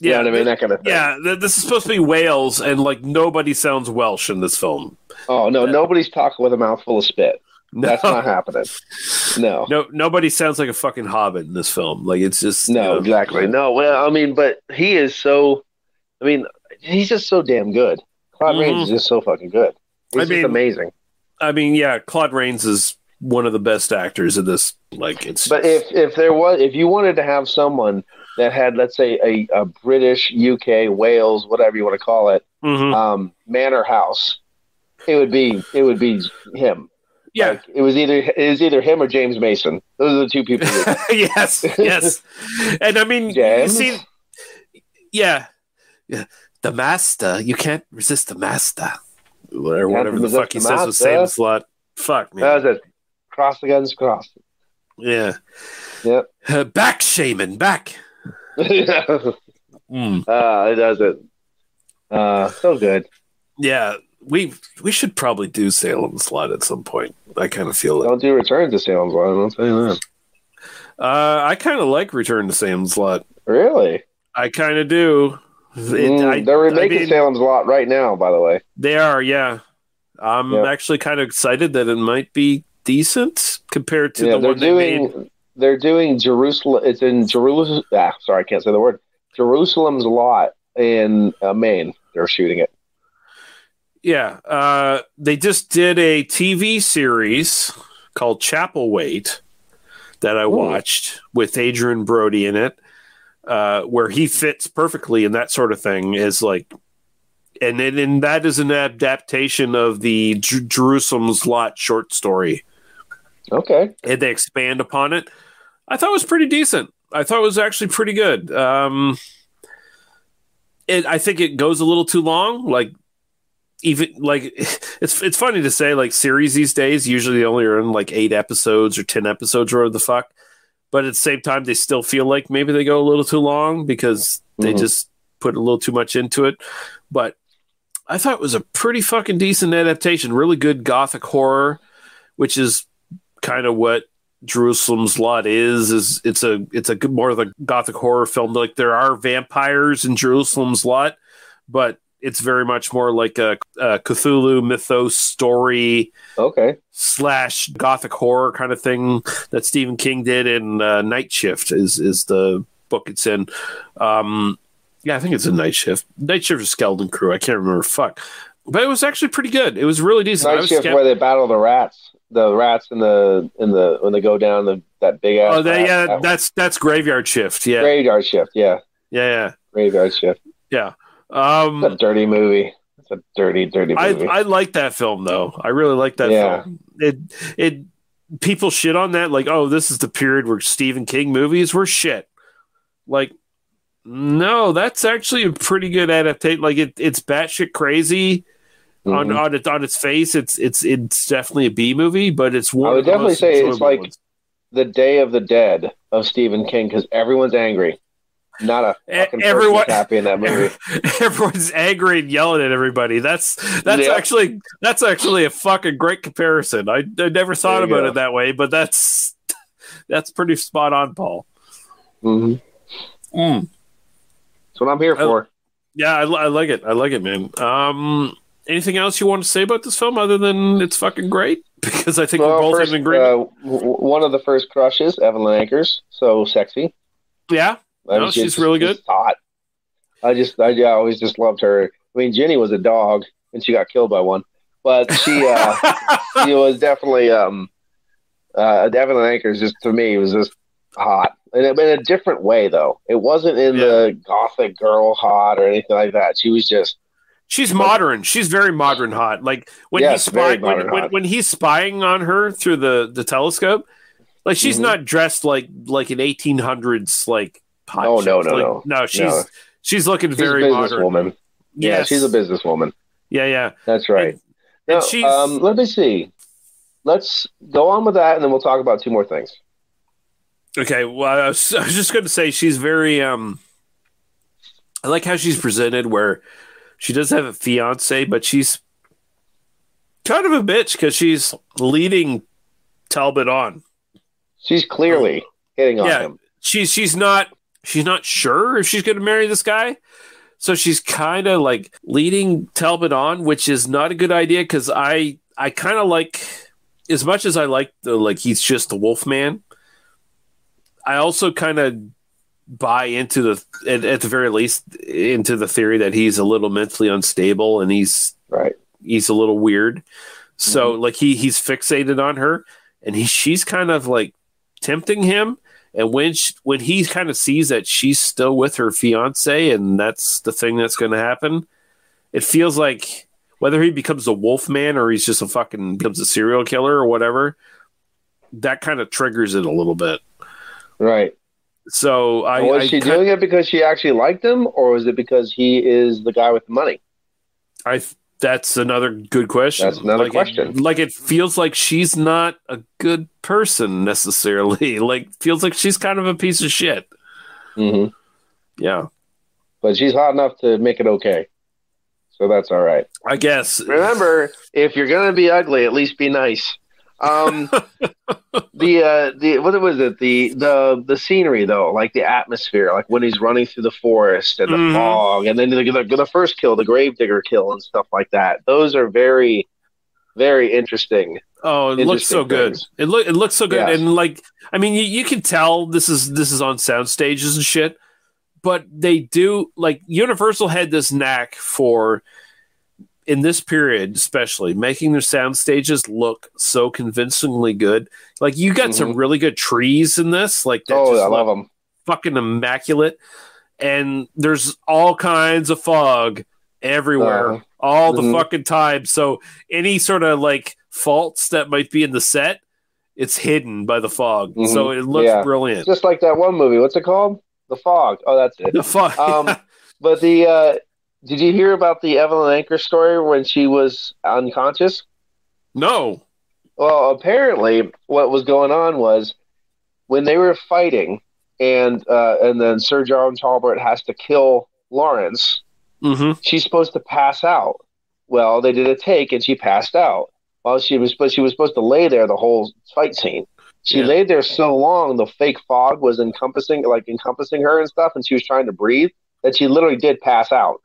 Yeah, you know what I mean, that kind of thing. Yeah, this is supposed to be Wales, and like nobody sounds Welsh in this film. Oh no, nobody's talking with a mouthful of spit. No. That's not happening. No, nobody sounds like a fucking hobbit in this film. Like it's just exactly. No, well, I mean, but he is so. I mean, he's just so damn good. Claude Rains is just so fucking good. He's just amazing. I mean, yeah, Claude Rains is one of the best actors in this. Like it's. But if you wanted to have someone that had, let's say, a British, UK, Wales, whatever you want to call it, manor house, it would be him. Yeah, like, it was either him or James Mason. Those are the two people. Yes. And I mean, James? You see, yeah, the master. You can't resist the master. Whatever the fuck he says was saying this lot. Fuck, man. That was it. Cross the guns, cross. Yeah. Yep. Back, shaman, back. It doesn't. So good. Yeah, we should probably do Salem's Lot at some point. I kind of feel it. Don't do Return to Salem's Lot. I'll tell you that. I kind of like Return to Salem's Lot. Really? I kind of do. They're remaking Salem's Lot right now, by the way. They are, yeah. I'm actually kind of excited that it might be decent compared to the one they made. They're doing Jerusalem. It's in Jerusalem. Sorry, I can't say the word. Jerusalem's Lot in Maine. They're shooting it. Yeah, they just did a TV series called Chapel Wait that I watched with Adrian Brody in it, where he fits perfectly in that sort of thing. Is like, and that is an adaptation of the Jerusalem's Lot short story. Okay, and they expand upon it. I thought it was pretty decent. I thought it was actually pretty good. I think it goes a little too long. Like, even like it's funny to say like series these days usually they only are in like 8 episodes or 10 episodes or whatever the fuck. But at the same time, they still feel like maybe they go a little too long because they just put a little too much into it. But I thought it was a pretty fucking decent adaptation. Really good gothic horror, which is kind of what Jerusalem's Lot is it's a good, more of a gothic horror film. Like there are vampires in Jerusalem's Lot, but it's very much more like a Cthulhu mythos story / gothic horror kind of thing that Stephen King did in Night Shift is the book it's in. I think it's in Night Shift. Night Shift or Skeleton Crew. I can't remember. Fuck. But it was actually pretty good. It was really decent. Night Shift where they battle the rats. The rats in the when they go down that big ass. Oh, that's Graveyard Shift. Yeah, Graveyard Shift. Yeah. Graveyard Shift. Yeah, it's a dirty movie. It's a dirty movie. I like that film though. I really like that film. It people shit on that like, oh, this is the period where Stephen King movies were shit. Like, no, that's actually a pretty good adaptation. Like it's batshit crazy. On its face, it's definitely a B movie, but it's one. I would definitely say it's like the Day of the Dead of Stephen King because everyone's angry. Not a fucking person happy in that movie. Everyone's angry and yelling at everybody. That's actually a fucking great comparison. I never thought about it that way, but that's pretty spot on, Paul. That's what I'm here for. Yeah, I like it. I like it, man. Anything else you want to say about this film other than it's fucking great? Because I think we're both in agreement. One of the first crushes, Evelyn Ankers, so sexy. Yeah, she's really good. Hot. I always just loved her. I mean, Jenny was a dog, and she got killed by one. But she, she was definitely Evelyn Ankers. Just to me, was just hot, and in a different way though. It wasn't in the gothic girl hot or anything like that. She was just. She's modern. She's very modern hot. Like when he's spying on her through the telescope, like she's not dressed like an 1800s like hot. Oh no, no. She's looking very modern. Woman. Yes. Yeah, she's a businesswoman. Yeah. That's right. And she's, let me see. Let's go on with that, and then we'll talk about two more things. Okay. Well, I was just going to say she's very. I like how she's presented where. She does have a fiance, but she's kind of a bitch because she's leading Talbot on. She's clearly hitting on him. She's not she's not sure if she's going to marry this guy. So she's kind of like leading Talbot on, which is not a good idea because I kind of like, as much as I like the, like, he's just the Wolfman, I also kind of buy into the, at the very least, into the theory that he's a little mentally unstable and he's a little weird. So like he's fixated on her and she's kind of like tempting him. And when he kind of sees that she's still with her fiance and that's the thing that's going to happen, it feels like whether he becomes a Wolfman or he's just a fucking becomes a serial killer or whatever, that kind of triggers it a little bit. Right. So was she doing it because she actually liked him, or was it because he is the guy with the money? That's another good question. It feels like she's not a good person necessarily. Like, feels like she's kind of a piece of shit. Mm-hmm. Yeah, but she's hot enough to make it okay. So that's all right, I guess. Remember, if you're gonna be ugly, at least be nice. What was it? The scenery though, like the atmosphere, like when he's running through the forest and the fog, and then the first kill, the gravedigger kill and stuff like that. Those are very, very interesting. Oh, it looks so good. It looks so good. Yes. And like, I mean, you can tell this is on sound stages and shit, but they do, like, Universal had this knack for, in this period especially, making their sound stages look so convincingly good. Like, you got some really good trees in this. Like, I love them. Fucking immaculate. And there's all kinds of fog everywhere, all the fucking time. So any sort of like faults that might be in the set, it's hidden by the fog. So it looks brilliant. It's just like that one movie. What's it called? The Fog. Oh, that's it. The Fog. But the... Did you hear about the Evelyn Ankers story when she was unconscious? No. Well, apparently what was going on was when they were fighting and then Sir John Talbot has to kill Lawrence, she's supposed to pass out. Well, they did a take and she passed out. Well, she was supposed to lay there the whole fight scene. She laid there so long, the fake fog was encompassing her and stuff, and she was trying to breathe, that she literally did pass out.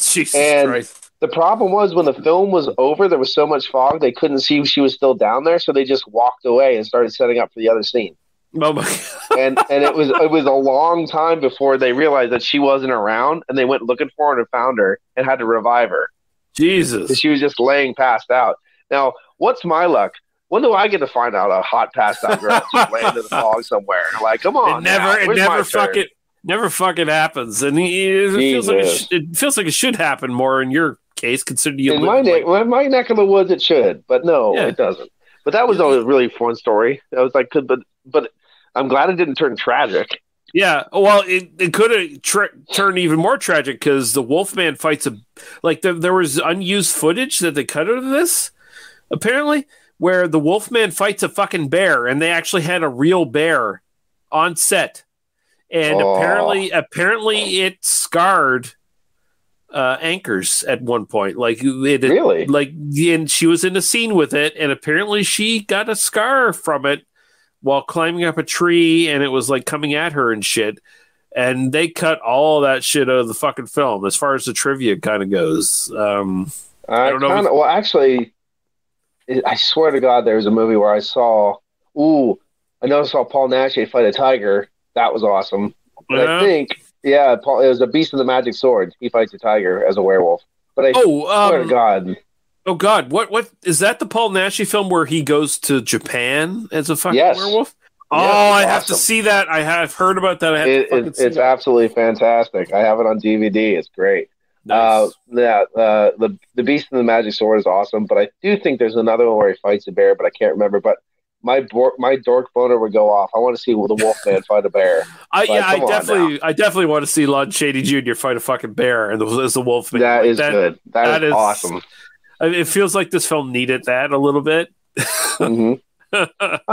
Jesus Christ. The problem was, when the film was over, there was so much fog they couldn't see if she was still down there, so they just walked away and started setting up for the other scene. Oh my God. And it was a long time before they realized that she wasn't around, and they went looking for her and found her and had to revive her. Jesus. She was just laying passed out. Now, what's my luck? When do I get to find out a hot passed out girl just laying in the fog somewhere? Like, come on. Never fucking happens, and it feels like it should happen more in your case, considering you live in my neck of the woods. It should, but no, it doesn't. But that was a really fun story. I was like, but I'm glad it didn't turn tragic. Yeah, well, it could have turned even more tragic because the Wolfman fights there was unused footage that they cut out of this, apparently, where the Wolfman fights a fucking bear, and they actually had a real bear on set. And apparently, it scarred Ankers at one point. Like, really? Like, and she was in a scene with it, and apparently she got a scar from it while climbing up a tree, and it was like coming at her and shit. And they cut all that shit out of the fucking film, as far as the trivia kind of goes. I don't know. Well, actually, I swear to God, there was a movie where I saw Paul Naschy fight a tiger. That was awesome. Yeah. I think, Paul, it was a Beast of the Magic Sword. He fights a tiger as a werewolf. But swear to God. Oh, God. What is that the Paul Naschy film where he goes to Japan as a fucking werewolf? Oh, yes, I have to see that. I have heard about that. It's absolutely fantastic. I have it on DVD. It's great. Nice. The Beast of the Magic Sword is awesome, but I do think there's another one where he fights a bear, but I can't remember. But my dork boner would go off. I want to see the Wolfman fight a bear. I definitely want to see Lon Chaney Jr. fight a fucking bear and as the Wolfman. That is good. That is awesome. I mean, it feels like this film needed that a little bit. I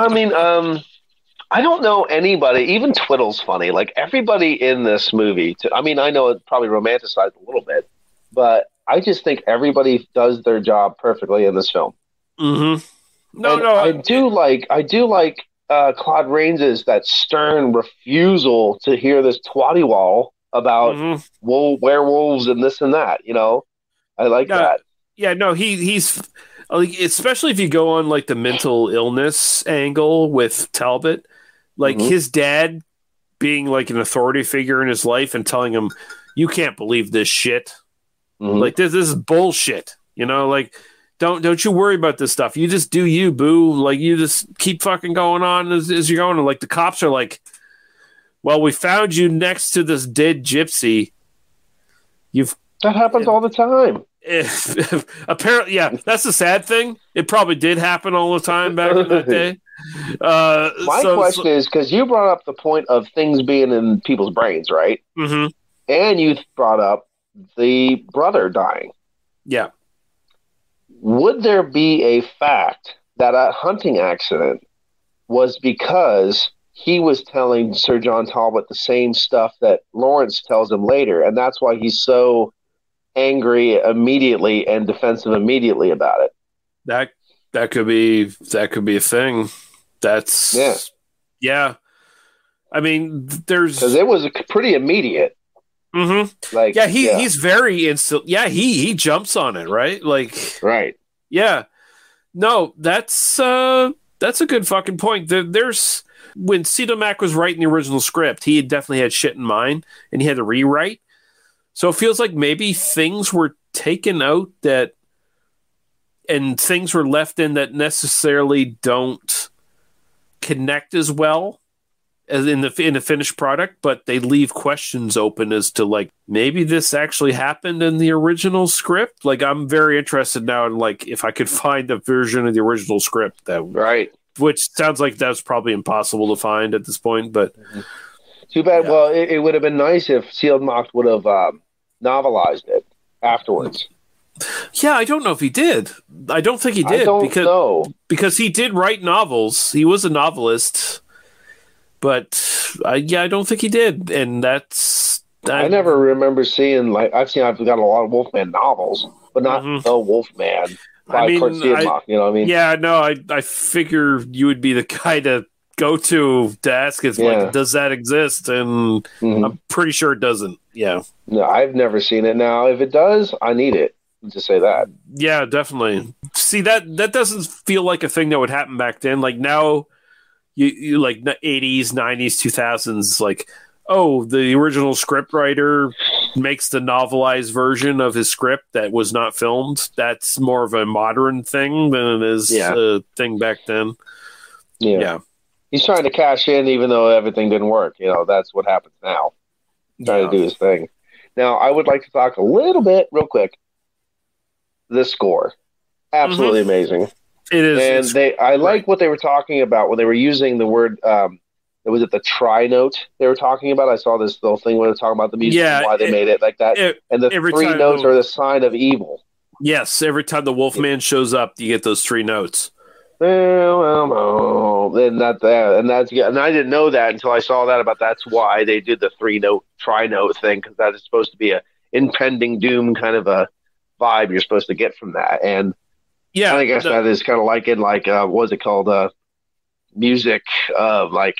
mean, I don't know anybody. Even Twiddle's funny. Like, everybody in this movie. I know it probably romanticized a little bit, but I just think everybody does their job perfectly in this film. Mm-hmm. No, I do like Claude Rains' that stern refusal to hear this twaddywall about werewolves and this and that, you know? I like that. Yeah, no, he's like, especially if you go on like the mental illness angle with Talbot, like his dad being like an authority figure in his life and telling him, you can't believe this shit. Like this is bullshit. You know, like don't you worry about this stuff. You just do you, boo. Like you just keep fucking going on as you're going. And like the cops are like, well, we found you next to this dead gypsy. That happens all the time. Apparently, yeah, that's the sad thing. It probably did happen all the time back in that day. My question is, because you brought up the point of things being in people's brains, right? And you brought up the brother dying. Yeah. Would there be a fact that a hunting accident was because he was telling Sir John Talbot the same stuff that Lawrence tells him later, and that's why he's so angry immediately and defensive immediately about it? That could be a thing. That's yeah. I mean, because it was pretty immediate. Like, he's very instant. Yeah, he jumps on it, right? Like, right. Yeah. No, that's a good fucking point. There's when Siodmak was writing the original script, he definitely had shit in mind, and he had to rewrite. So it feels like maybe things were taken out and things were left in that necessarily don't connect as well as in the finished product, but they leave questions open as to like, maybe this actually happened in the original script. Like, I'm very interested now in like, if I could find a version of the original script that, right. Which sounds like that's probably impossible to find at this point, but too bad. Yeah. Well, it would have been nice if Siodmak would have novelized it afterwards. Yeah, I don't know if he did. I don't think he did. I don't know. Because he did write novels. He was a novelist. But, I don't think he did. And that's... I never remember seeing... like I've got a lot of Wolfman novels, but not The Wolfman by Curt Siodmak. You know what I mean? Yeah, no, I figure you would be the guy to go to ask if, like, does that exist? And I'm pretty sure it doesn't. Yeah. No, I've never seen it. Now, if it does, I need it. To say that. Yeah, definitely. See, that doesn't feel like a thing that would happen back then. Like now, you like 80s, 90s, 2000s, like, oh, the original scriptwriter makes the novelized version of his script that was not filmed. That's more of a modern thing than it is a thing back then. Yeah. He's trying to cash in even though everything didn't work. You know, that's what happens now. Trying to do his thing. Now, I would like to talk a little bit, real quick, the score. Absolutely amazing. It is. And I like what they were talking about when they were using the word, was it the tri-note they were talking about? I saw this little thing when they were talking about the music and why they made it like that. And the three notes are the sign of evil. Yes, every time the Wolfman shows up, you get those three notes. And I didn't know that until I saw that about that's why they did the three-note, tri-note thing, because that is supposed to be a impending doom kind of a vibe you're supposed to get from that. And yeah, I guess that is kind of like in like what's it called, music of like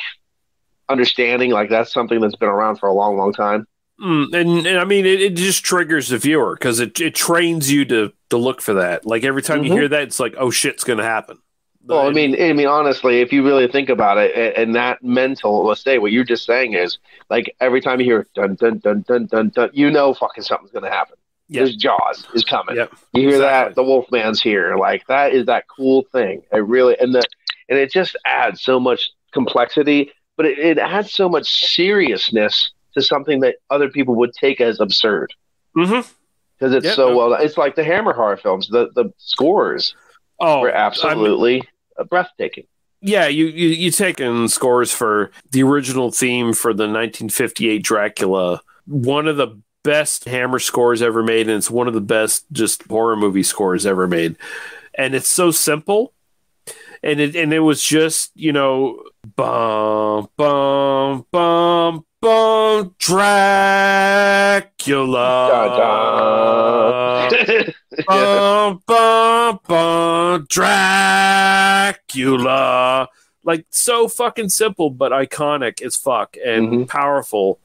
understanding, like that's something that's been around for a long time. And I mean it just triggers the viewer because it trains you to look for that. Like every time you hear that, it's like, oh, shit's gonna happen. Well, I mean, honestly, if you really think about it, and that mental, let's say what you're just saying is like every time you hear dun dun dun dun dun dun, you know, fucking something's gonna happen. Yep. His Jaws is coming. Yep. You hear that? The Wolfman's here. Like that is that cool thing. It really and it just adds so much complexity, but it adds so much seriousness to something that other people would take as absurd. Because it's so well. It's like the Hammer horror films. The scores were absolutely breathtaking. Yeah, you take in scores for the original theme for the 1958 Dracula. One of the best Hammer scores ever made, and it's one of the best just horror movie scores ever made. And it's so simple, and it was just, you know, bum bum bum bum Dracula, bum bum bum Dracula. Like, so fucking simple, but iconic as fuck and powerful.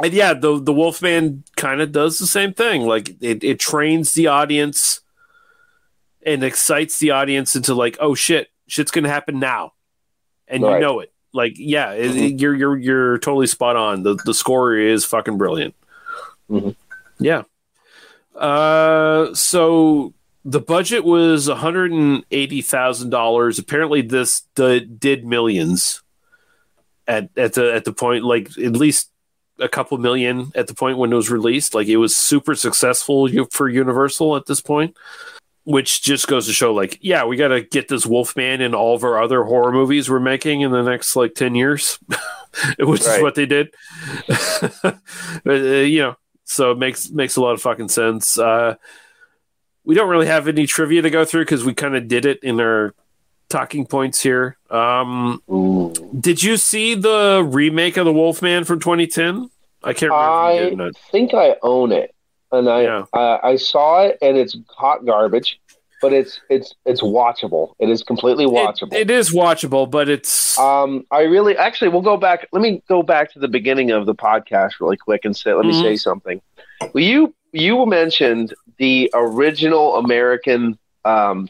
And yeah, the Wolfman kind of does the same thing. Like, it trains the audience and excites the audience into, like, oh shit, shit's gonna happen now, and you know it. Like, yeah, you're totally spot on. The score is fucking brilliant. Yeah. So the budget was $180,000. Apparently, this did millions at the point, like at least a couple million at the point when it was released. Like, it was super successful for Universal at this point, which just goes to show, like, yeah, we got to get this Wolfman in all of our other horror movies we're making in the next like 10 years, which is what they did. You know, so it makes a lot of fucking sense. We don't really have any trivia to go through because we kind of did it in our talking points here. Did you see the remake of the Wolfman from 2010? I can't remember. I think I own it, and I saw it, and it's hot garbage, but it's watchable. It is completely watchable. It is watchable, but it's. We'll go back. Let me go back to the beginning of the podcast really quick and say. Let me say something. Will you? You mentioned the original American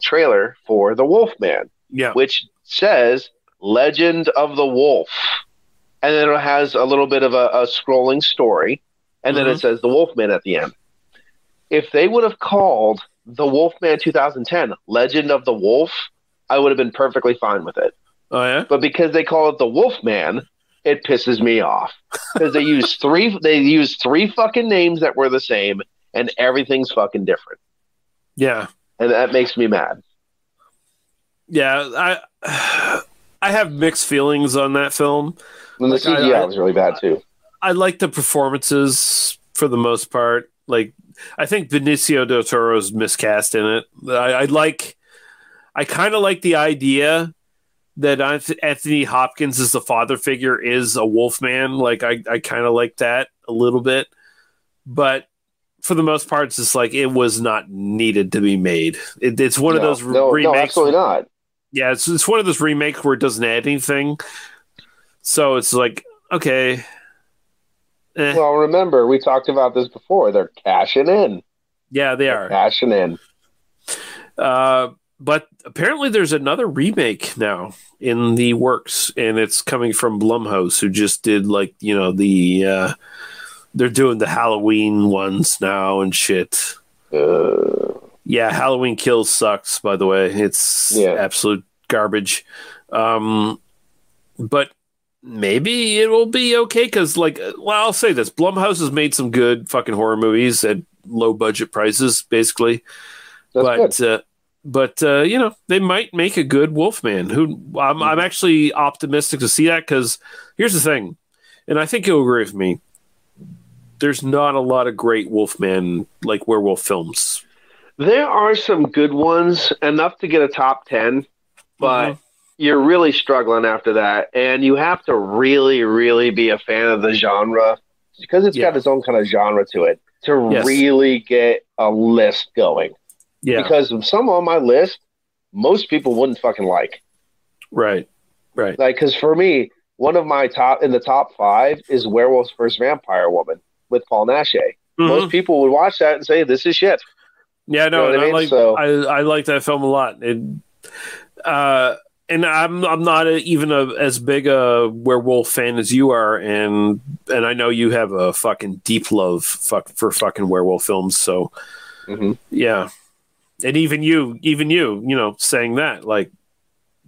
trailer for The Wolfman, which says Legend of the Wolf. And then it has a little bit of a scrolling story, and then it says The Wolfman at the end. If they would have called The Wolfman 2010 Legend of the Wolf, I would have been perfectly fine with it. Oh, yeah? But because they call it The Wolfman, it pisses me off because they use three fucking names that were the same, and everything's fucking different. Yeah, and that makes me mad. Yeah, I have mixed feelings on that film. And the CGI was really bad too. I like the performances for the most part. Like, I think Benicio del Toro's miscast in it. I kind of like the idea that Anthony Hopkins as the father figure is a Wolfman. Like, I kind of like that a little bit, but for the most part, it's just like it was not needed to be made. It's one of those remakes. No, absolutely not. Yeah, it's one of those remakes where it doesn't add anything. So it's like, okay. Well, remember we talked about this before. They're cashing in. Yeah, they're cashing in. But apparently there's another remake now in the works, and it's coming from Blumhouse, who just did, like, you know, they're doing the Halloween ones now and shit. Yeah, Halloween Kills sucks, by the way. It's absolute garbage. But maybe it will be okay because, like, well, I'll say this. Blumhouse has made some good fucking horror movies at low budget prices, basically. That's good. But you know, they might make a good Wolfman. I'm actually optimistic to see that, because here's the thing, and I think you'll agree with me. There's not a lot of great Wolfman, like, werewolf films. There are some good ones, enough to get a top 10, but you're really struggling after that, and you have to really, really be a fan of the genre, because it's got its own kind of genre to it to really get a list going. Yeah, because some on my list, most people wouldn't fucking like. Right. Like, because for me, one of my top 5 is Werewolves vs. Vampire Woman with Paul Naschy. Most people would watch that and say, "This is shit." Yeah, no, you know what I mean? I like that film a lot. And I'm not as big a werewolf fan as you are, and I know you have a fucking deep love for fucking werewolf films. So, yeah. And even you, you know, saying that, like,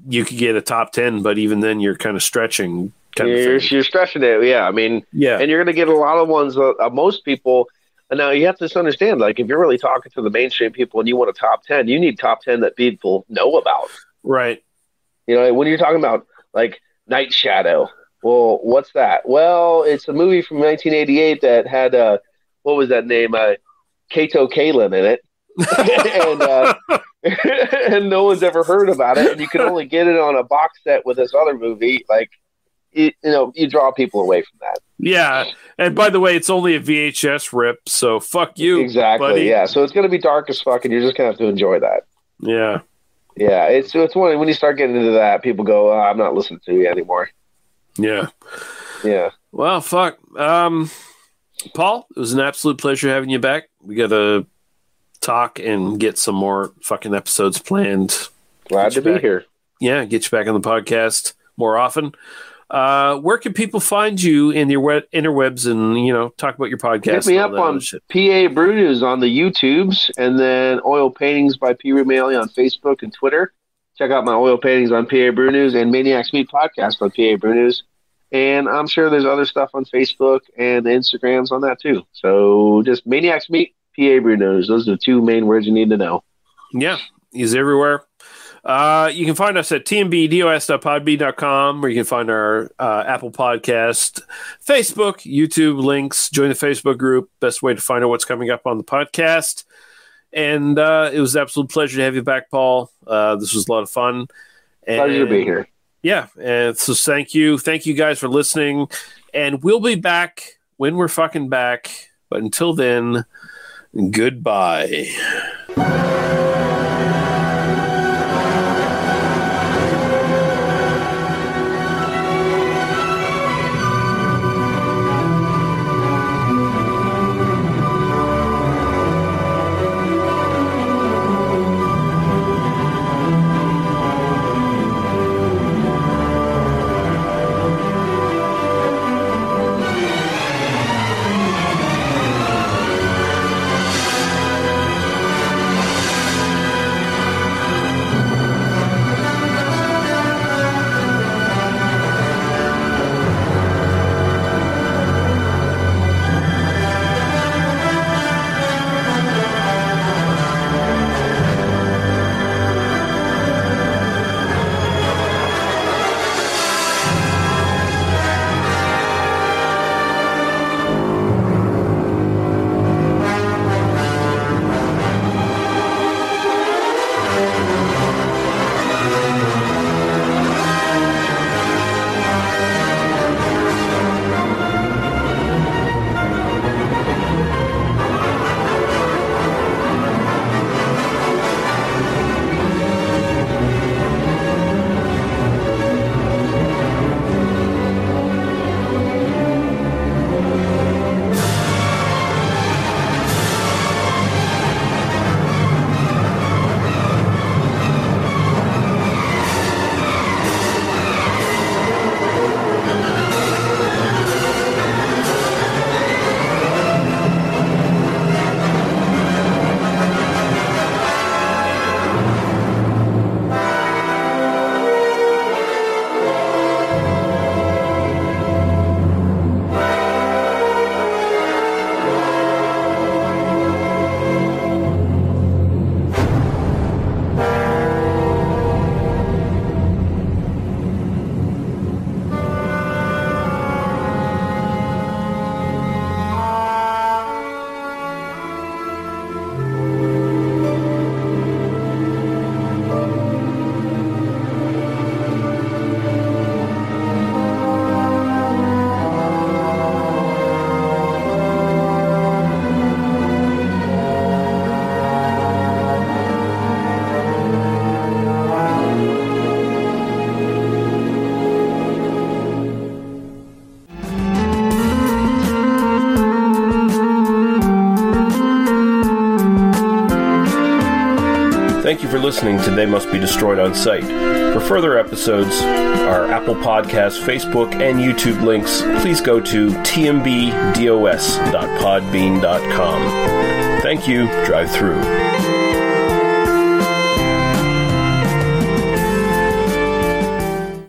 you could get a top 10, but even then you're kind of stretching. You're stretching it, yeah. I mean, yeah. And you're going to get a lot of ones, most people. And now you have to understand, like, if you're really talking to the mainstream people and you want a top 10, you need top 10 that people know about. Right. You know, when you're talking about, like, Night Shadow, well, what's that? Well, it's a movie from 1988 that had, what was that name? Kato Kaelin in it. and no one's ever heard about it, and you can only get it on a box set with this other movie. Like, you know, you draw people away from that. Yeah, and by the way, it's only a VHS rip, so fuck you. Exactly, buddy. Yeah, so it's going to be dark as fuck, and you're just going to have to enjoy that. Yeah, Yeah, it's one when you start getting into that, people go, oh, I'm not listening to you anymore. Yeah. Yeah. Well, fuck. Paul, it was an absolute pleasure having you back. We got to talk and get some more fucking episodes planned. Glad to be here. Yeah, get you back on the podcast more often. Where can people find you in your interwebs and, you know, talk about your podcast? Hit me up on PA Brew News on the YouTubes, and then Oil Paintings by P. Romagnoli on Facebook and Twitter. Check out my Oil Paintings on PA Brew News and Maniacs Meet podcast on PA Brew News. And I'm sure there's other stuff on Facebook and Instagrams on that too. So just Maniacs Meet, PA Brew News. Those are the two main words you need to know. Yeah, he's everywhere. You can find us at tmbdos.podbean.com, where you can find our Apple Podcast, Facebook, YouTube links. Join the Facebook group. Best way to find out what's coming up on the podcast. And it was an absolute pleasure to have you back, Paul. This was a lot of fun. Pleasure to be here. Yeah. And so thank you. Thank you guys for listening. And we'll be back when we're fucking back. But until then, goodbye. For listening to They Must Be Destroyed on Site. For further episodes, our Apple Podcasts, Facebook, and YouTube links, please go to tmbdos.podbean.com. Thank you. Drive through.